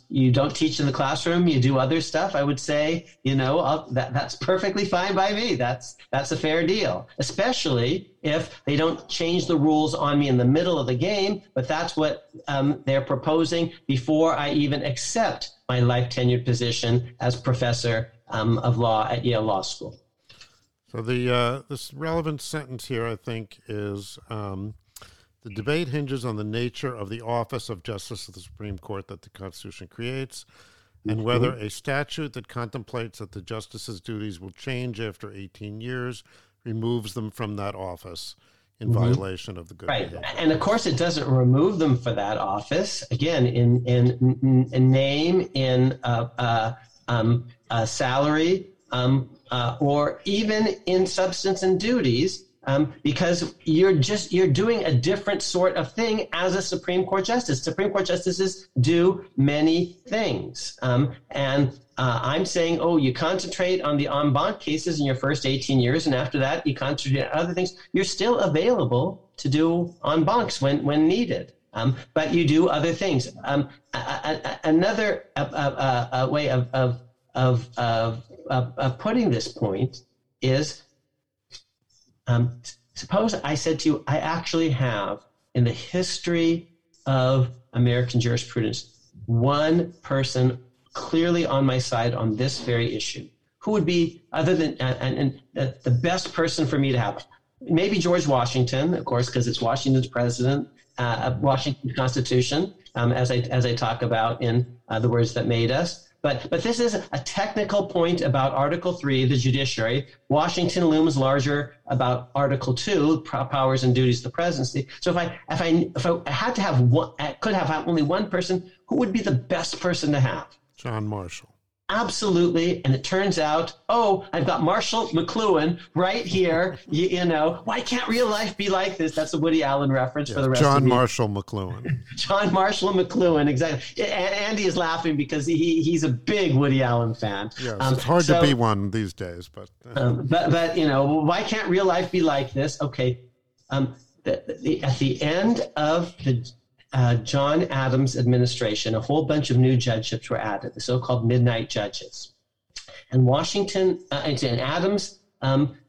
you don't teach in the classroom, you do other stuff, I would say, you know, that's perfectly fine by me. That's a fair deal, especially if they don't change the rules on me in the middle of the game, but that's what they're proposing before I even accept my life tenured position as professor of law at Yale Law School. So the this relevant sentence here, I think, is the debate hinges on the nature of the office of justice of the Supreme Court that the Constitution creates and whether a statute that contemplates that the justices' duties will change after 18 years removes them from that office in violation of the good behavior. And of course, it doesn't remove them for that office. Again, in name, in salary, or even in substance and duties, because you're doing a different sort of thing as a Supreme Court justice. Supreme Court justices do many things. I'm saying, you concentrate on the en banc cases in your first 18 years, and after that, you concentrate on other things. You're still available to do en bancs when needed. But you do other things. Another way of putting this point is, suppose I said to you, I actually have in the history of American jurisprudence one person clearly on my side on this very issue. Who would be other than and the best person for me to have? Maybe George Washington, of course, because it's Washington's president, Washington Constitution, as I talk about in The Words That Made Us. But this is a technical point about Article III, the judiciary. Washington looms larger about Article II, powers and duties of the presidency. So if I had to have one, I could have only one person, who would be the best person to have? John Marshall. Absolutely. And it turns out, I've got Marshall McLuhan right here. You know, why can't real life be like this? That's a Woody Allen reference for the rest of me. John Marshall McLuhan. John Marshall McLuhan, exactly. Andy is laughing because he's a big Woody Allen fan. Yes, it's hard to be one these days. But you know, why can't real life be like this? Okay. At the end of the John Adams' administration, a whole bunch of new judgeships were added, the so-called midnight judges. And Washington and Adams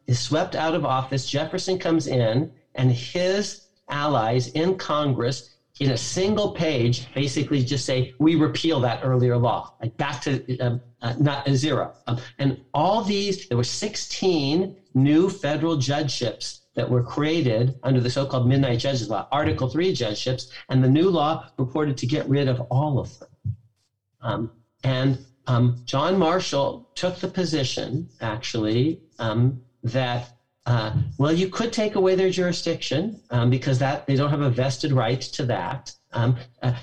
is swept out of office. Jefferson comes in, and his allies in Congress, in a single page, basically just say, we repeal that earlier law, like back to not a zero. And all these, there were 16 new federal judgeships that were created under the so-called Midnight Judges Law, Article III judgeships, and the new law purported to get rid of all of them. John Marshall took the position, actually, that, you could take away their jurisdiction because that they don't have a vested right to that.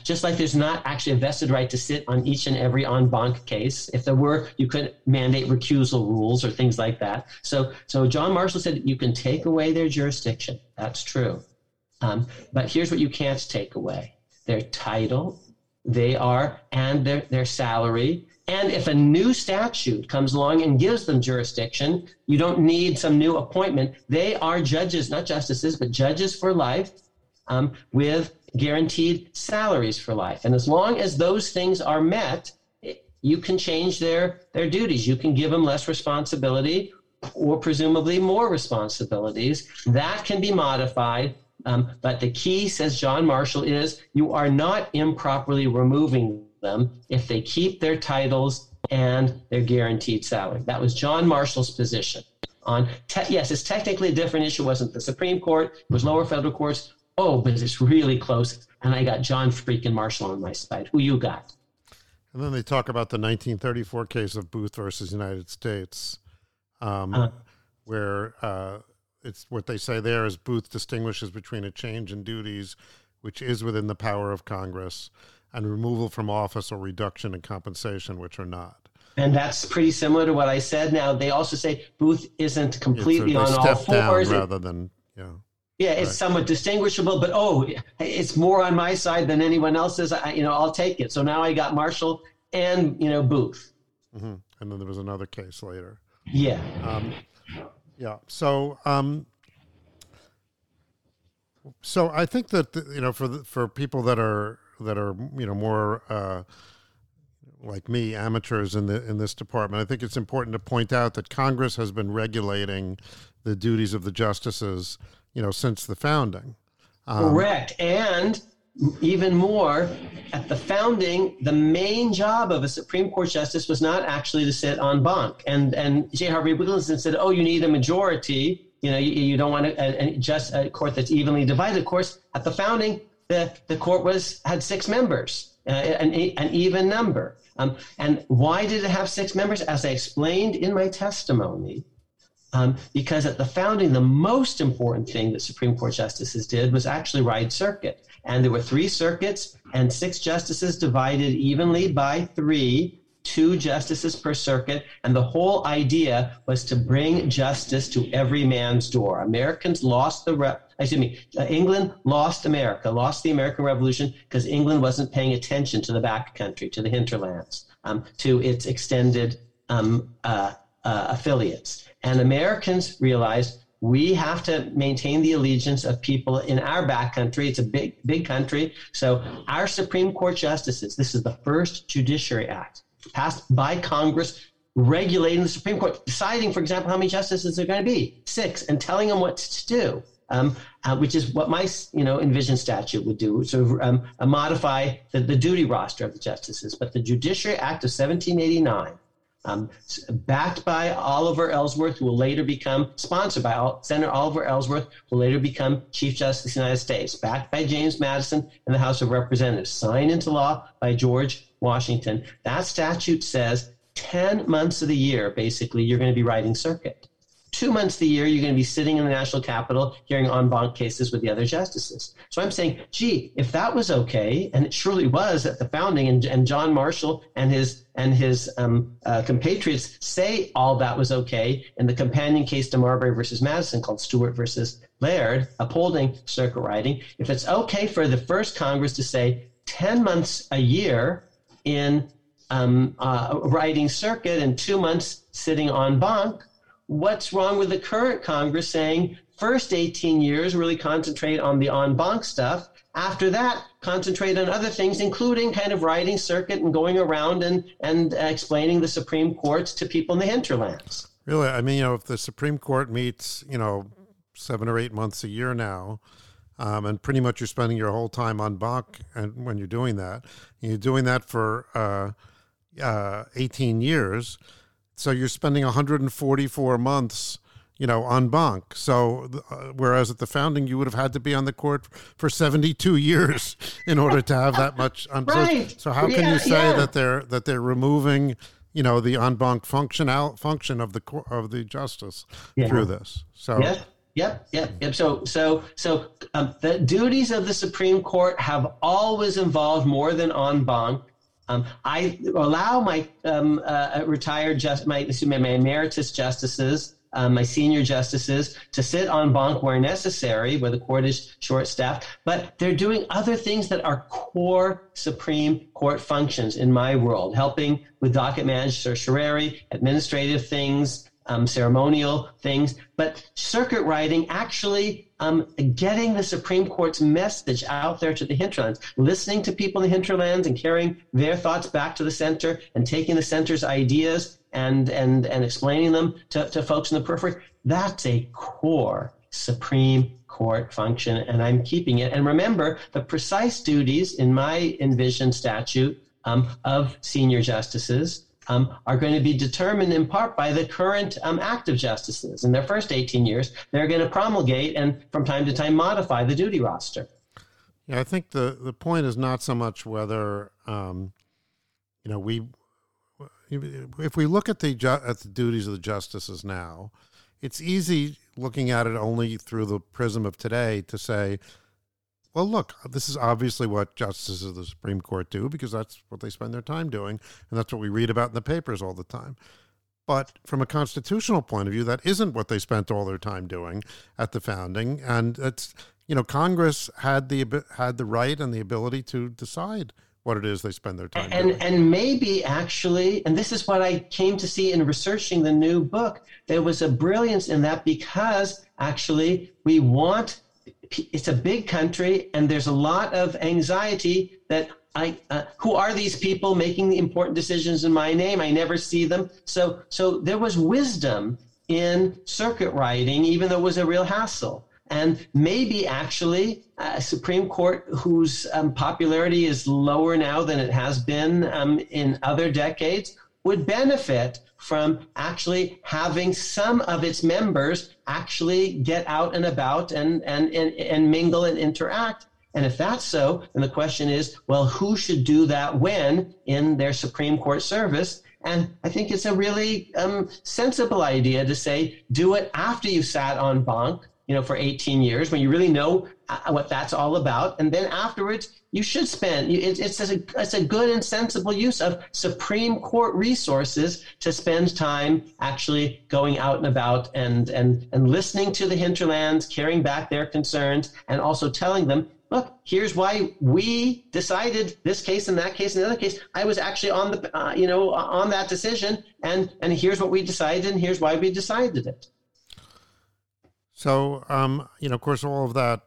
Just like there's not actually a vested right to sit on each and every en banc case. If there were, you could mandate recusal rules or things like that. So John Marshall said you can take away their jurisdiction. That's true. But here's what you can't take away. Their title, their salary. And if a new statute comes along and gives them jurisdiction, you don't need some new appointment. They are judges, not justices, but judges for life with guaranteed salaries for life. And as long as those things are met, you can change their duties. You can give them less responsibility or presumably more responsibilities. That can be modified. But the key, says John Marshall, is you are not improperly removing them if they keep their titles and their guaranteed salary. That was John Marshall's position. Yes, it's technically a different issue. It wasn't the Supreme Court. It was lower federal courts. But it's really close, and I got John freaking Marshall on my side. Who you got? And then they talk about the 1934 case of Booth versus United States, where it's what they say there is Booth distinguishes between a change in duties, which is within the power of Congress, and removal from office or reduction in compensation, which are not. And that's pretty similar to what I said. Now, they also say Booth isn't completely on all fours. Down rather than, yeah, it's somewhat distinguishable, but it's more on my side than anyone else's. I'll take it. So now I got Marshall and Booth. Mm-hmm. And then there was another case later. Yeah. So So I think that, you know, for people that are, you know, more like me, amateurs in this department, I think it's important to point out that Congress has been regulating the duties of the justices, you know, since the founding. Correct. And even more, at the founding, the main job of a Supreme Court justice was not actually to sit en banc. And J. Harvie Wilkinson said, oh, you need a majority. You know, you don't want just a court that's evenly divided. Of course, at the founding, the court had six members, an even number. And why did it have six members? As I explained in my testimony, because at the founding, the most important thing that Supreme Court justices did was actually ride circuit. And there were three circuits and six justices divided evenly by three, two justices per circuit. And the whole idea was to bring justice to every man's door. England lost America, lost the American Revolution, because England wasn't paying attention to the back country, to the hinterlands, to its extended affiliates. And Americans realized we have to maintain the allegiance of people in our back country. It's a big, big country. So our Supreme Court justices, this is the first Judiciary Act passed by Congress regulating the Supreme Court, deciding, for example, how many justices there are going to be, six, and telling them what to do, which is what my, you know, envisioned statute would do, sort of modify the duty roster of the justices. But the Judiciary Act of 1789, backed by Oliver Ellsworth, who will later become sponsored by Senator Oliver Ellsworth, who will later become Chief Justice of the United States, backed by James Madison and the House of Representatives, signed into law by George Washington. That statute says 10 months of the year, basically, you're going to be riding circuit. 2 months of the year, you're going to be sitting in the national capital hearing en banc cases with the other justices. So I'm saying, gee, if that was okay, and it surely was at the founding, and John Marshall and his compatriots say all that was okay in the companion case to Marbury versus Madison called Stewart versus Laird, upholding circuit riding. If it's okay for the first Congress to say 10 months a year in riding circuit and 2 months sitting en banc, what's wrong with the current Congress saying first 18 years really concentrate on the en banc stuff? After that, concentrate on other things, including kind of riding circuit and going around and explaining the Supreme Courts to people in the hinterlands. Really, I mean, you know, if the Supreme Court meets, you know, 7 or 8 months a year now, and pretty much you're spending your whole time en banc, and when you're doing that for 18 years. So you're spending 144 months, you know, en banc. So whereas at the founding, you would have had to be on the court for 72 years in order to have that much. Right. So how can you say that they're removing, you know, the en banc function of the justice through this? So. Yeah. Yep. So the duties of the Supreme Court have always involved more than en banc. I allow my my emeritus justices, my senior justices, to sit en banc where necessary, where the court is short-staffed, but they're doing other things that are core Supreme Court functions in my world, helping with docket management, certiorari, administrative things, ceremonial things, but circuit riding, actually getting the Supreme Court's message out there to the hinterlands, listening to people in the hinterlands and carrying their thoughts back to the center and taking the center's ideas and explaining them to folks in the periphery. That's a core Supreme Court function, and I'm keeping it. And remember, the precise duties in my envisioned statute of senior justices are going to be determined in part by the current active justices. In their first 18 years, they're going to promulgate and from time to time modify the duty roster. Yeah, I think the point is not so much whether, you know, if we look at the duties of the justices now, it's easy looking at it only through the prism of today to say, well, look, this is obviously what justices of the Supreme Court do because that's what they spend their time doing, and that's what we read about in the papers all the time. But from a constitutional point of view, that isn't what they spent all their time doing at the founding, and it's, you know, Congress had the right and the ability to decide what it is they spend their time doing. And maybe actually, and this is what I came to see in researching the new book, there was a brilliance in that because actually we want it's a big country, and there's a lot of anxiety that who are these people making the important decisions in my name? I never see them. So there was wisdom in circuit riding, even though it was a real hassle. And maybe actually a Supreme Court whose popularity is lower now than it has been in other decades would benefit from actually having some of its members actually get out and about and mingle and interact. And if that's so, then the question is, well, who should do that when in their Supreme Court service? And I think it's a really sensible idea to say, do it after you've sat on bonk, for 18 years, when you really know what that's all about. And then afterwards, you should spend, it's a good and sensible use of Supreme Court resources to spend time actually going out and about and listening to the hinterlands, carrying back their concerns, and also telling them, look, here's why we decided this case and that case and the other case. I was actually on the, on that decision, and here's what we decided, and here's why we decided it. So, of course, all of that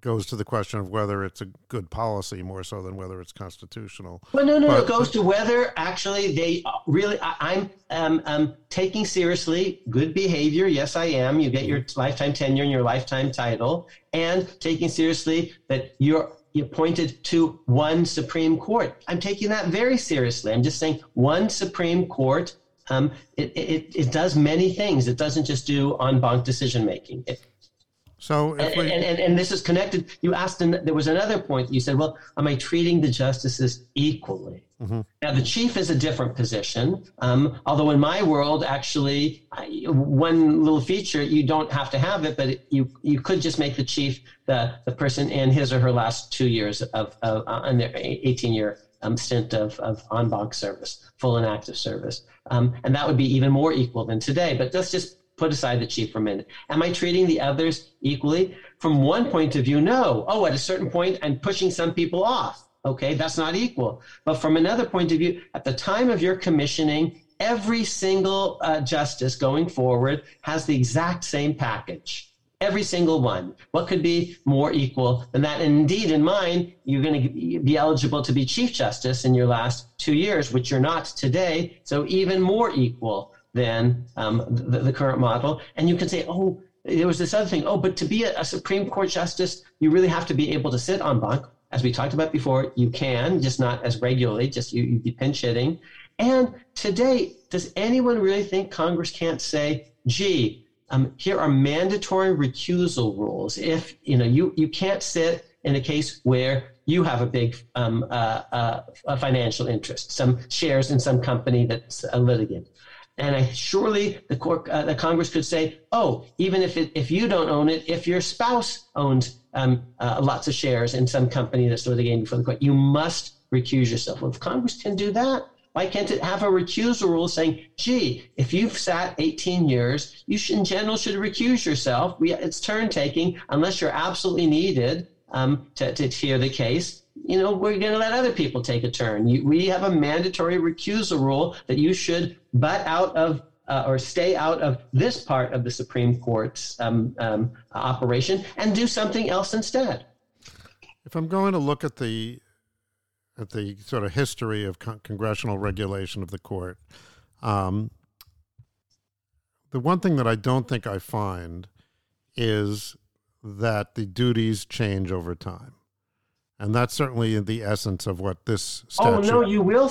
goes to the question of whether it's a good policy more so than whether it's constitutional. Well, no, it goes to whether actually they really. I'm taking seriously good behavior. Yes, I am. You get your lifetime tenure and your lifetime title, and taking seriously that you're appointed to one Supreme Court. I'm taking that very seriously. I'm just saying one Supreme Court. It does many things. It doesn't just do en banc decision making. So this is connected. You asked, and there was another point. You said, well, am I treating the justices equally? Mm-hmm. Now, the chief is a different position, although in my world, actually, one little feature, you don't have to have it, but you could just make the chief the person in his or her last 2 years on their 18-year stint of en banc service, full and active service. And that would be even more equal than today. But let's just put aside the chief for a minute. Am I treating the others equally? From one point of view, no. Oh, at a certain point, I'm pushing some people off. Okay, that's not equal. But from another point of view, at the time of your commissioning, every single justice going forward has the exact same package. Every single one. What could be more equal than that? And indeed, in mine, you're going to be eligible to be Chief Justice in your last 2 years, which you're not today. So even more equal than the current model. And you can say, oh, there was this other thing. Oh, but to be a Supreme Court Justice, you really have to be able to sit en banc. As we talked about before, you can, just not as regularly, just you'd be pinch hitting. And today, does anyone really think Congress can't say, gee, here are mandatory recusal rules. If you can't sit in a case where you have a big a financial interest, some shares in some company that's a litigant, and surely the Congress could say, oh, even if you don't own it, if your spouse owns lots of shares in some company that's litigating for the court, you must recuse yourself. Well, if Congress can do that, why can't it have a recusal rule saying, gee, if you've sat 18 years, you should, in general, should recuse yourself. It's turn-taking unless you're absolutely needed to hear the case. We're going to let other people take a turn. We have a mandatory recusal rule that you should butt out of or stay out of this part of the Supreme Court's operation and do something else instead. If I'm going to look at the sort of history of congressional regulation of the court. The one thing that I don't think I find is that the duties change over time. And that's certainly the essence of what this statute... Oh, no, you will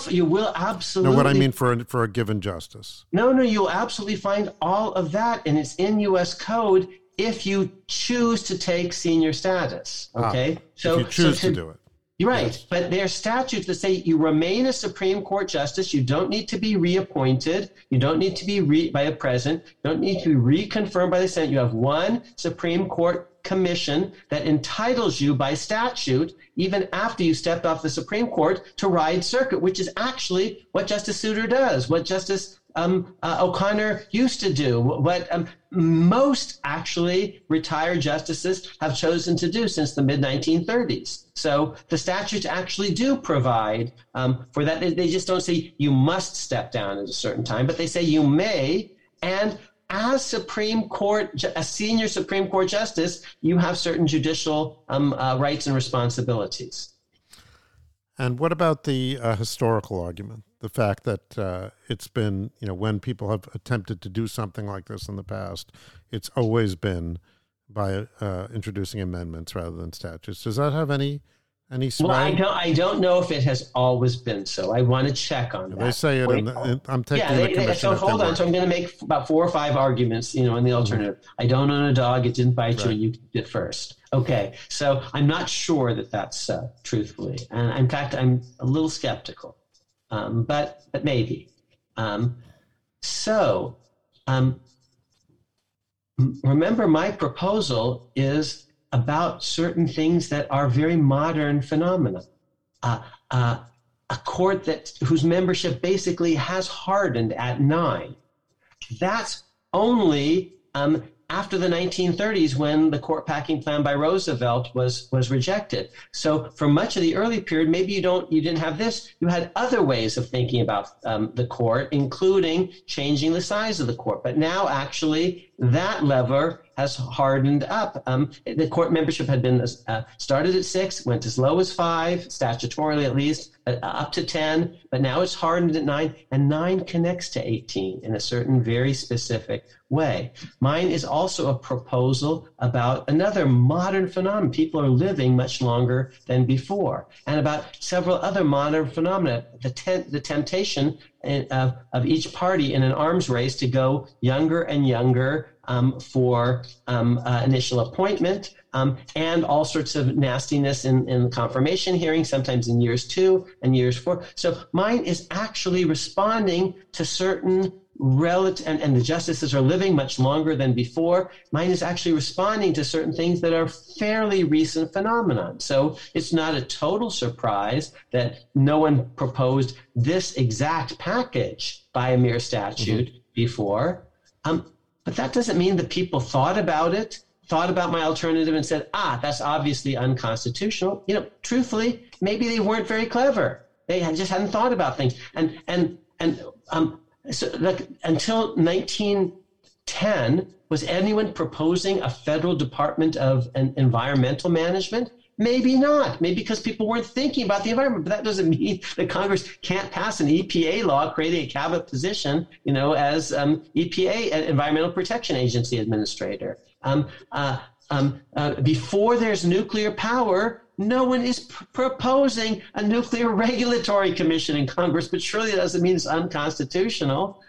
absolutely... No, what I mean for a given justice. No, you'll absolutely find all of that, and it's in U.S. code if you choose to take senior status, okay? So if you choose to do it. You're right, yes. But there are statutes that say you remain a Supreme Court justice. You don't need to be reappointed. You don't need to be by a president. You don't need to be reconfirmed by the Senate. You have one Supreme Court commission that entitles you by statute, even after you stepped off the Supreme Court, to ride circuit, which is actually what Justice Souter does, what Justice O'Connor used to do, what most actually retired justices have chosen to do since the mid-1930s. So the statutes actually do provide for that. They just don't say you must step down at a certain time, but they say you may. And as a senior Supreme Court justice, you have certain judicial rights and responsibilities. And what about the historical argument? The fact that it's been, when people have attempted to do something like this in the past, it's always been by introducing amendments rather than statutes. Does that have any sway? Well, I don't know if it has always been so. I want to check on that. They say it, and I'm taking the commission. So hold on. So I'm going to make about 4 or 5 arguments, in the alternative. Mm-hmm. I don't own a dog. It didn't bite you, and you did first. Okay. So I'm not sure that that's truthfully. And in fact, I'm a little skeptical, but maybe. Remember, my proposal is about certain things that are very modern phenomena. A court whose membership basically has hardened at 9. That's only after the 1930s, when the court packing plan by Roosevelt was rejected. So for much of the early period, maybe you didn't have this. You had other ways of thinking about the court, including changing the size of the court. But now, actually, that lever has hardened up. The court membership had been started at 6, went as low as 5, statutorily at least, up to 10, but now it's hardened at 9, and 9 connects to 18 in a certain very specific way. Mine is also a proposal about another modern phenomenon. People are living much longer than before, and about several other modern phenomena, the temptation of each party in an arms race to go younger and younger for initial appointment, and all sorts of nastiness in confirmation hearings, sometimes in years 2 and years 4. So mine is actually responding to certain relative, and the justices are living much longer than before. Mine is actually responding to certain things that are fairly recent phenomenon. So it's not a total surprise that no one proposed this exact package by a mere statute before. But that doesn't mean that people thought about my alternative and said, that's obviously unconstitutional. Truthfully, maybe they weren't very clever. They just hadn't thought about things. So until 1910, was anyone proposing a federal department of environmental management? Maybe not. Maybe because people weren't thinking about the environment. But that doesn't mean that Congress can't pass an EPA law creating a cabinet position, as EPA, Environmental Protection Agency administrator. Before there's nuclear power, no one is proposing a nuclear regulatory commission in Congress. But surely that doesn't mean it's unconstitutional.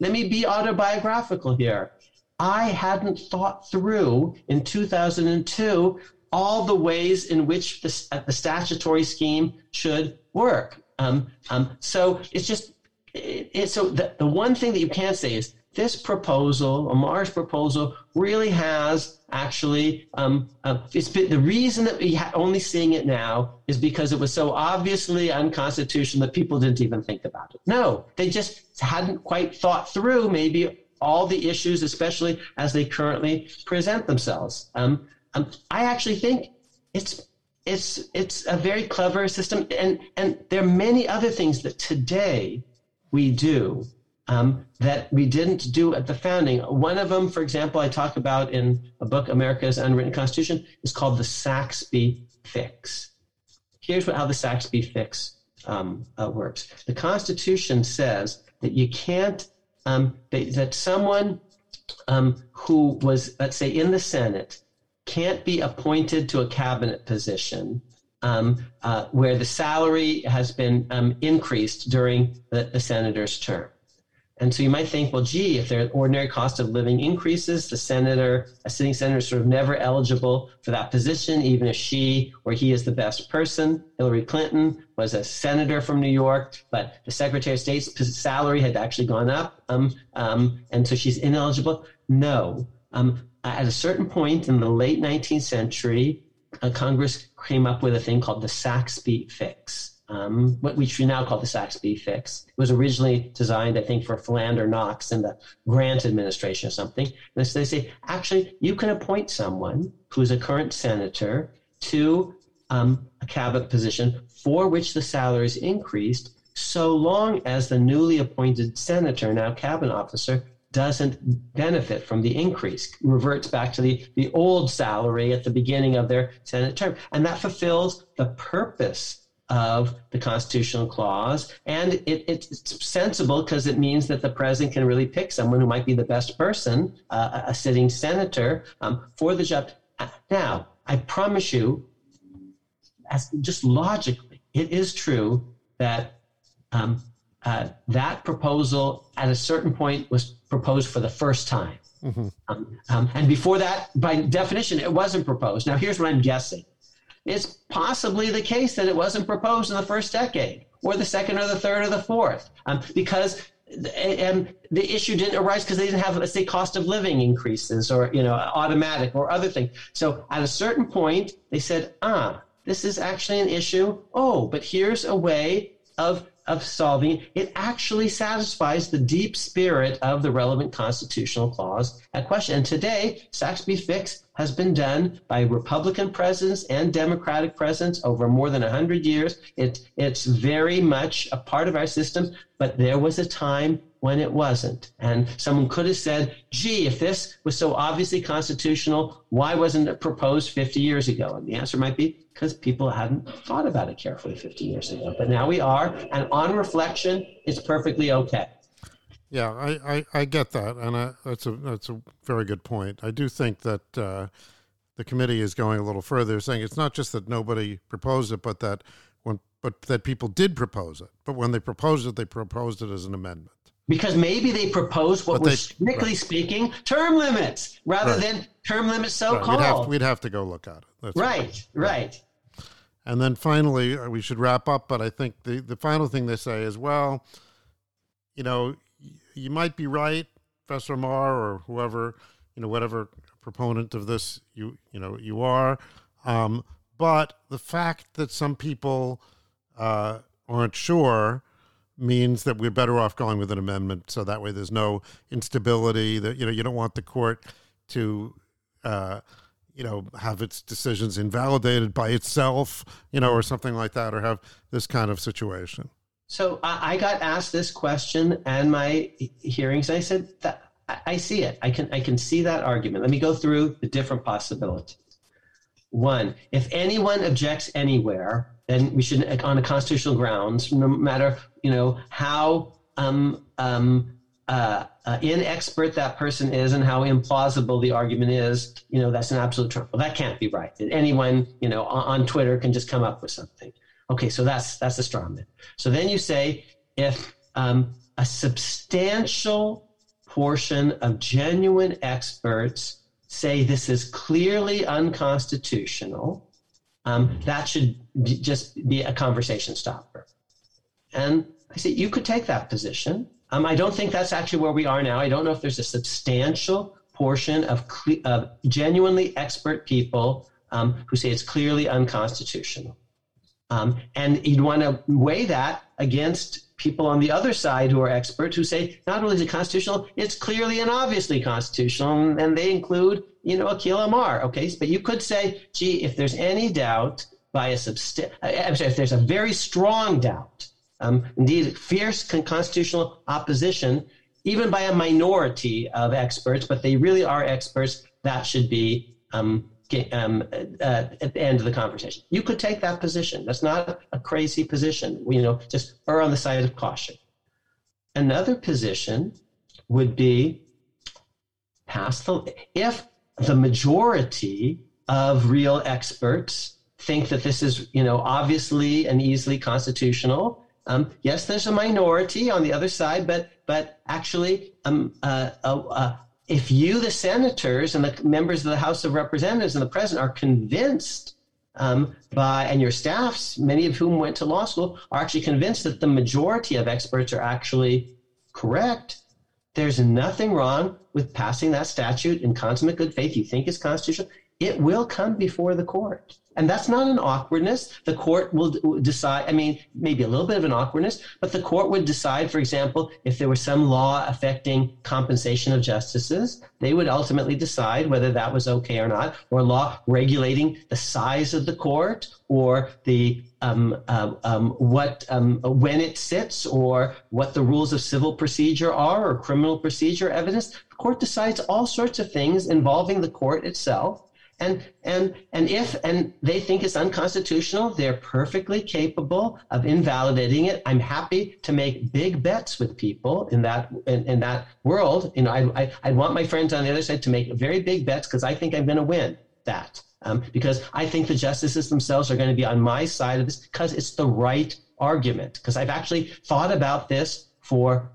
Let me be autobiographical here. I hadn't thought through in 2002 all the ways in which the statutory scheme should work. The one thing that you can't say is this proposal, Amar's proposal, really has actually it's been the reason that we're only seeing it now is because it was so obviously unconstitutional that people didn't even think about it. No, they just hadn't quite thought through maybe all the issues, especially as they currently present themselves. I actually think it's a very clever system, and there are many other things that today we do that we didn't do at the founding. One of them, for example, I talk about in a book, America's Unwritten Constitution, is called the Saxbe Fix. Here's how the Saxbe Fix works. The Constitution says that you can't that someone who was, let's say, in the Senate can't be appointed to a cabinet position where the salary has been increased during the senator's term. And so you might think, well, gee, if their ordinary cost of living increases, a sitting senator is sort of never eligible for that position, even if she or he is the best person. Hillary Clinton was a senator from New York, but the Secretary of State's salary had actually gone up, and so she's ineligible. No. At a certain point in the late 19th century, Congress came up with a thing called the Saxbe Fix, which we now call the Saxbe Fix. It was originally designed, I think, for Philander Knox in the Grant administration or something. And so they say, actually, you can appoint someone who's a current senator to a cabinet position for which the salary is increased so long as the newly appointed senator, now cabinet officer, doesn't benefit from the increase, reverts back to the old salary at the beginning of their Senate term. And that fulfills the purpose of the constitutional clause. And it's sensible because it means that the president can really pick someone who might be the best person, a sitting senator, for the job. Now, I promise you, as just logically, it is true that that proposal at a certain point was proposed for the first time. Mm-hmm. And before that, by definition, it wasn't proposed. Now, here's what I'm guessing. It's possibly the case that it wasn't proposed in the first decade or the second or the third or the fourth, because the issue didn't arise because they didn't have, let's say, cost of living increases or, automatic or other things. So at a certain point, they said, this is actually an issue. Oh, but here's a way of solving it. Actually satisfies the deep spirit of the relevant constitutional clause at question. And today, Saxbe Fix has been done by Republican presidents and Democratic presidents over more than 100 years. It's very much a part of our system, but there was a time when it wasn't. And someone could have said, gee, if this was so obviously constitutional, why wasn't it proposed 50 years ago? And the answer might be because people hadn't thought about it carefully 50 years ago. But now we are, and on reflection, it's perfectly okay. Yeah, I get that, and that's a very good point. I do think that the committee is going a little further, saying it's not just that nobody proposed it, but that people did propose it. But when they proposed it as an amendment. Because maybe they proposed strictly speaking, term limits rather than term limits so-called. We'd have to go look at it. That's right. And then finally, we should wrap up, but I think the final thing they say is, well, you might be right, Professor Amar or whoever, whatever proponent of this you are, but the fact that some people aren't sure means that we're better off going with an amendment, so that way there's no instability. That you don't want the court to have its decisions invalidated by itself, or something like that, or have this kind of situation. So I got asked this question and my hearings. I said that I see it. I can see that argument. Let me go through the different possibilities. One, if anyone objects anywhere, then we should, on a constitutional grounds, no matter how inexpert that person is and how implausible the argument is, that's an absolute trump. Well, that can't be right. Anyone, on Twitter can just come up with something. Okay, so that's a straw man. So then you say if a substantial portion of genuine experts say this is clearly unconstitutional, that should just be a conversation stopper. And I say, you could take that position. I don't think that's actually where we are now. I don't know if there's a substantial portion of genuinely expert people who say it's clearly unconstitutional. And you'd want to weigh that against people on the other side who are experts who say not only is it constitutional, it's clearly and obviously constitutional, and they include, Akhil Amar. Okay, but you could say, gee, if there's any doubt by if there's a very strong doubt, indeed fierce constitutional opposition, even by a minority of experts, but they really are experts, that should be at the end of the conversation. You could take that position. That's not a crazy position, just err on the side of caution. Another position would be if the majority of real experts think that this is, obviously and easily constitutional. Yes, there's a minority on the other side, but actually if you, the senators and the members of the House of Representatives and the president are convinced and your staffs, many of whom went to law school, are actually convinced that the majority of experts are actually correct, there's nothing wrong with passing that statute in consummate good faith. You think it's constitutional. it will come before the court. And that's not an awkwardness. The court will decide, I mean, maybe a little bit of an awkwardness, but the court would decide, for example, if there was some law affecting compensation of justices, they would ultimately decide whether that was okay or not, or law regulating the size of the court or the when it sits or what the rules of civil procedure are or criminal procedure evidence. The court decides all sorts of things involving the court itself. And if they think it's unconstitutional, they're perfectly capable of invalidating it. I'm happy to make big bets with people in that world. You know, I want my friends on the other side to make very big bets because I think I'm going to win that because I think the justices themselves are going to be on my side of this because it's the right argument. Because I've actually thought about this for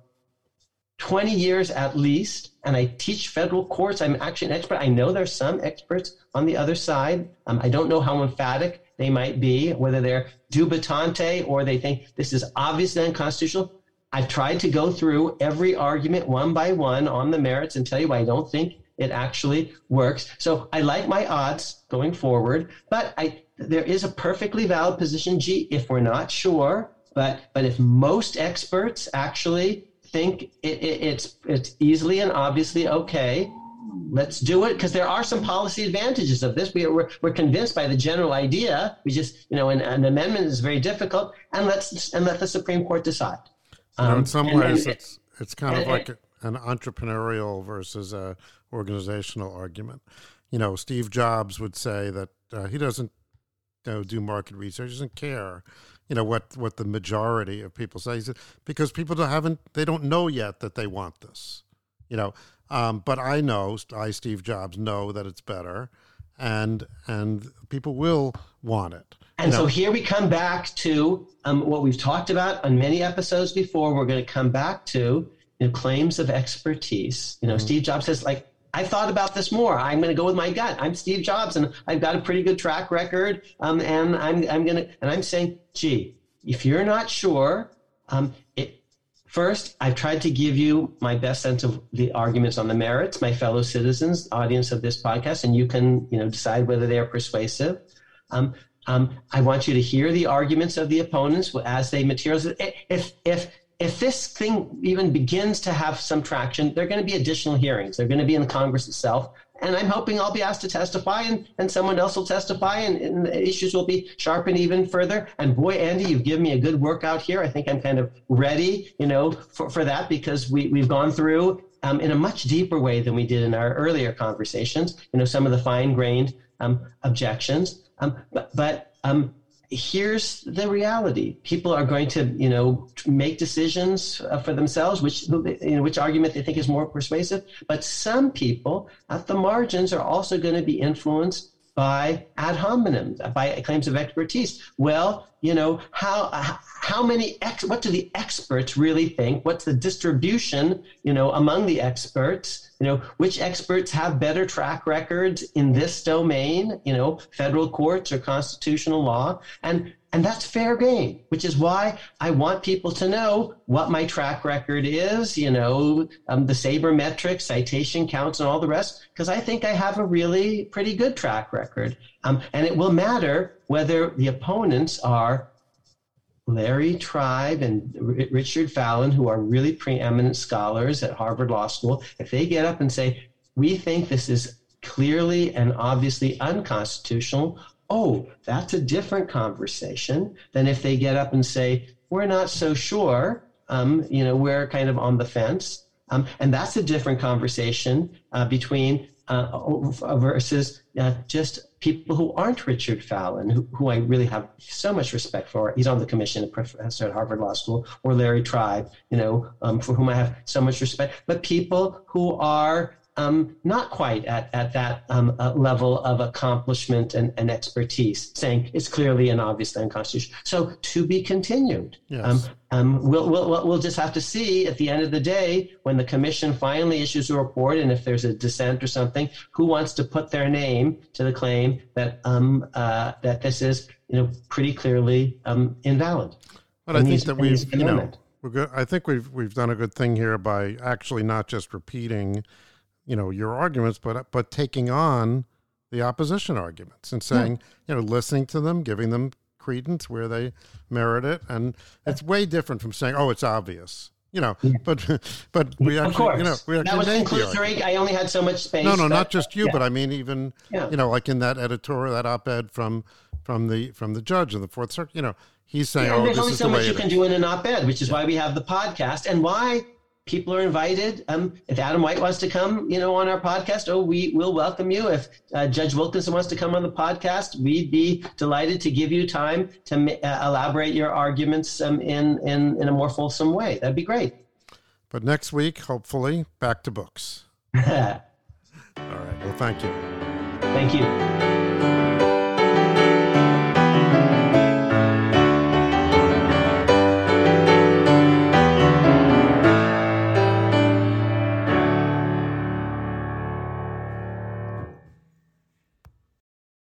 20 years at least, and I teach federal courts. I'm actually an expert. I know there's some experts on the other side. I don't know how emphatic they might be, whether they're dubitante or they think this is obviously unconstitutional. I've tried to go through every argument one by one on the merits and tell you why I don't think it actually works. So I like my odds going forward, but there is a perfectly valid position, gee, if we're not sure, but if most experts actually think it's easily and obviously okay, let's do it, because there are some policy advantages of this. We're convinced by the general idea. We just, you know, an amendment is very difficult, and let the Supreme Court decide. In some ways, it's kind of like an entrepreneurial versus a organizational argument. You know, Steve Jobs would say that he doesn't do market research, doesn't care, you know, what the majority of people say, because people don't know yet that they want this, you know. But I, Steve Jobs, know that it's better, and people will want it. And so here we come back to what we've talked about on many episodes before. We're going to come back to claims of expertise. You know, mm-hmm. Steve Jobs says, like, I thought about this more. I'm going to go with my gut. I'm Steve Jobs, and I've got a pretty good track record. And I'm saying, gee, if you're not sure, first, I've tried to give you my best sense of the arguments on the merits, my fellow citizens, audience of this podcast, and you can, decide whether they are persuasive. I want you to hear the arguments of the opponents as they materialize. If this thing even begins to have some traction, there are going to be additional hearings. They're going to be in Congress itself. And I'm hoping I'll be asked to testify and someone else will testify and the issues will be sharpened even further. And boy, Andy, you've given me a good workout here. I think I'm kind of ready, for that, because we've gone through in a much deeper way than we did in our earlier conversations, some of the fine-grained objections. But here's the reality. People are going to, make decisions for themselves, which argument they think is more persuasive. But some people at the margins are also going to be influenced by ad hominem, by claims of expertise. Well, what do the experts really think? What's the distribution, among the experts? Which experts have better track records in this domain, federal courts or constitutional law? And that's fair game, which is why I want people to know what my track record is, the sabermetric, citation counts, and all the rest, because I think I have a really pretty good track record. And it will matter whether the opponents are Larry Tribe and Richard Fallon, who are really preeminent scholars at Harvard Law School. If they get up and say, we think this is clearly and obviously unconstitutional, oh, that's a different conversation than if they get up and say, we're not so sure, we're kind of on the fence. And that's a different conversation versus just people who aren't Richard Fallon, who I really have so much respect for. He's on the commission, a professor at Harvard Law School, or Larry Tribe, for whom I have so much respect, but people who are not quite at that level of accomplishment and expertise, saying it's clearly and obviously unconstitutional. So to be continued. Yes. We'll just have to see at the end of the day when the commission finally issues a report, and if there's a dissent or something, who wants to put their name to the claim that that this is pretty clearly invalid. But I think that we're good. I think we've done a good thing here by actually not just repeating your arguments, but taking on the opposition arguments and saying, you know, listening to them, giving them credence where they merit it. And it's way different from saying, oh, it's obvious. You know, but we actually, you know, we actually made the argument. I only had so much space. No, not just you, but I mean, even, you know, like in that editorial, that op-ed from the judge of the Fourth Circuit, you know, he's saying, oh, this is the way it is. There's only so much you can do in an op-ed, which is why we have the podcast and why people are invited. If Adam White wants to come, you know, on our podcast, we will welcome you. If Judge Wilkinson wants to come on the podcast, we'd be delighted to give you time to elaborate your arguments in a more fulsome way. That'd be great. But next week, hopefully, back to books. All right. Well, thank you. Thank you.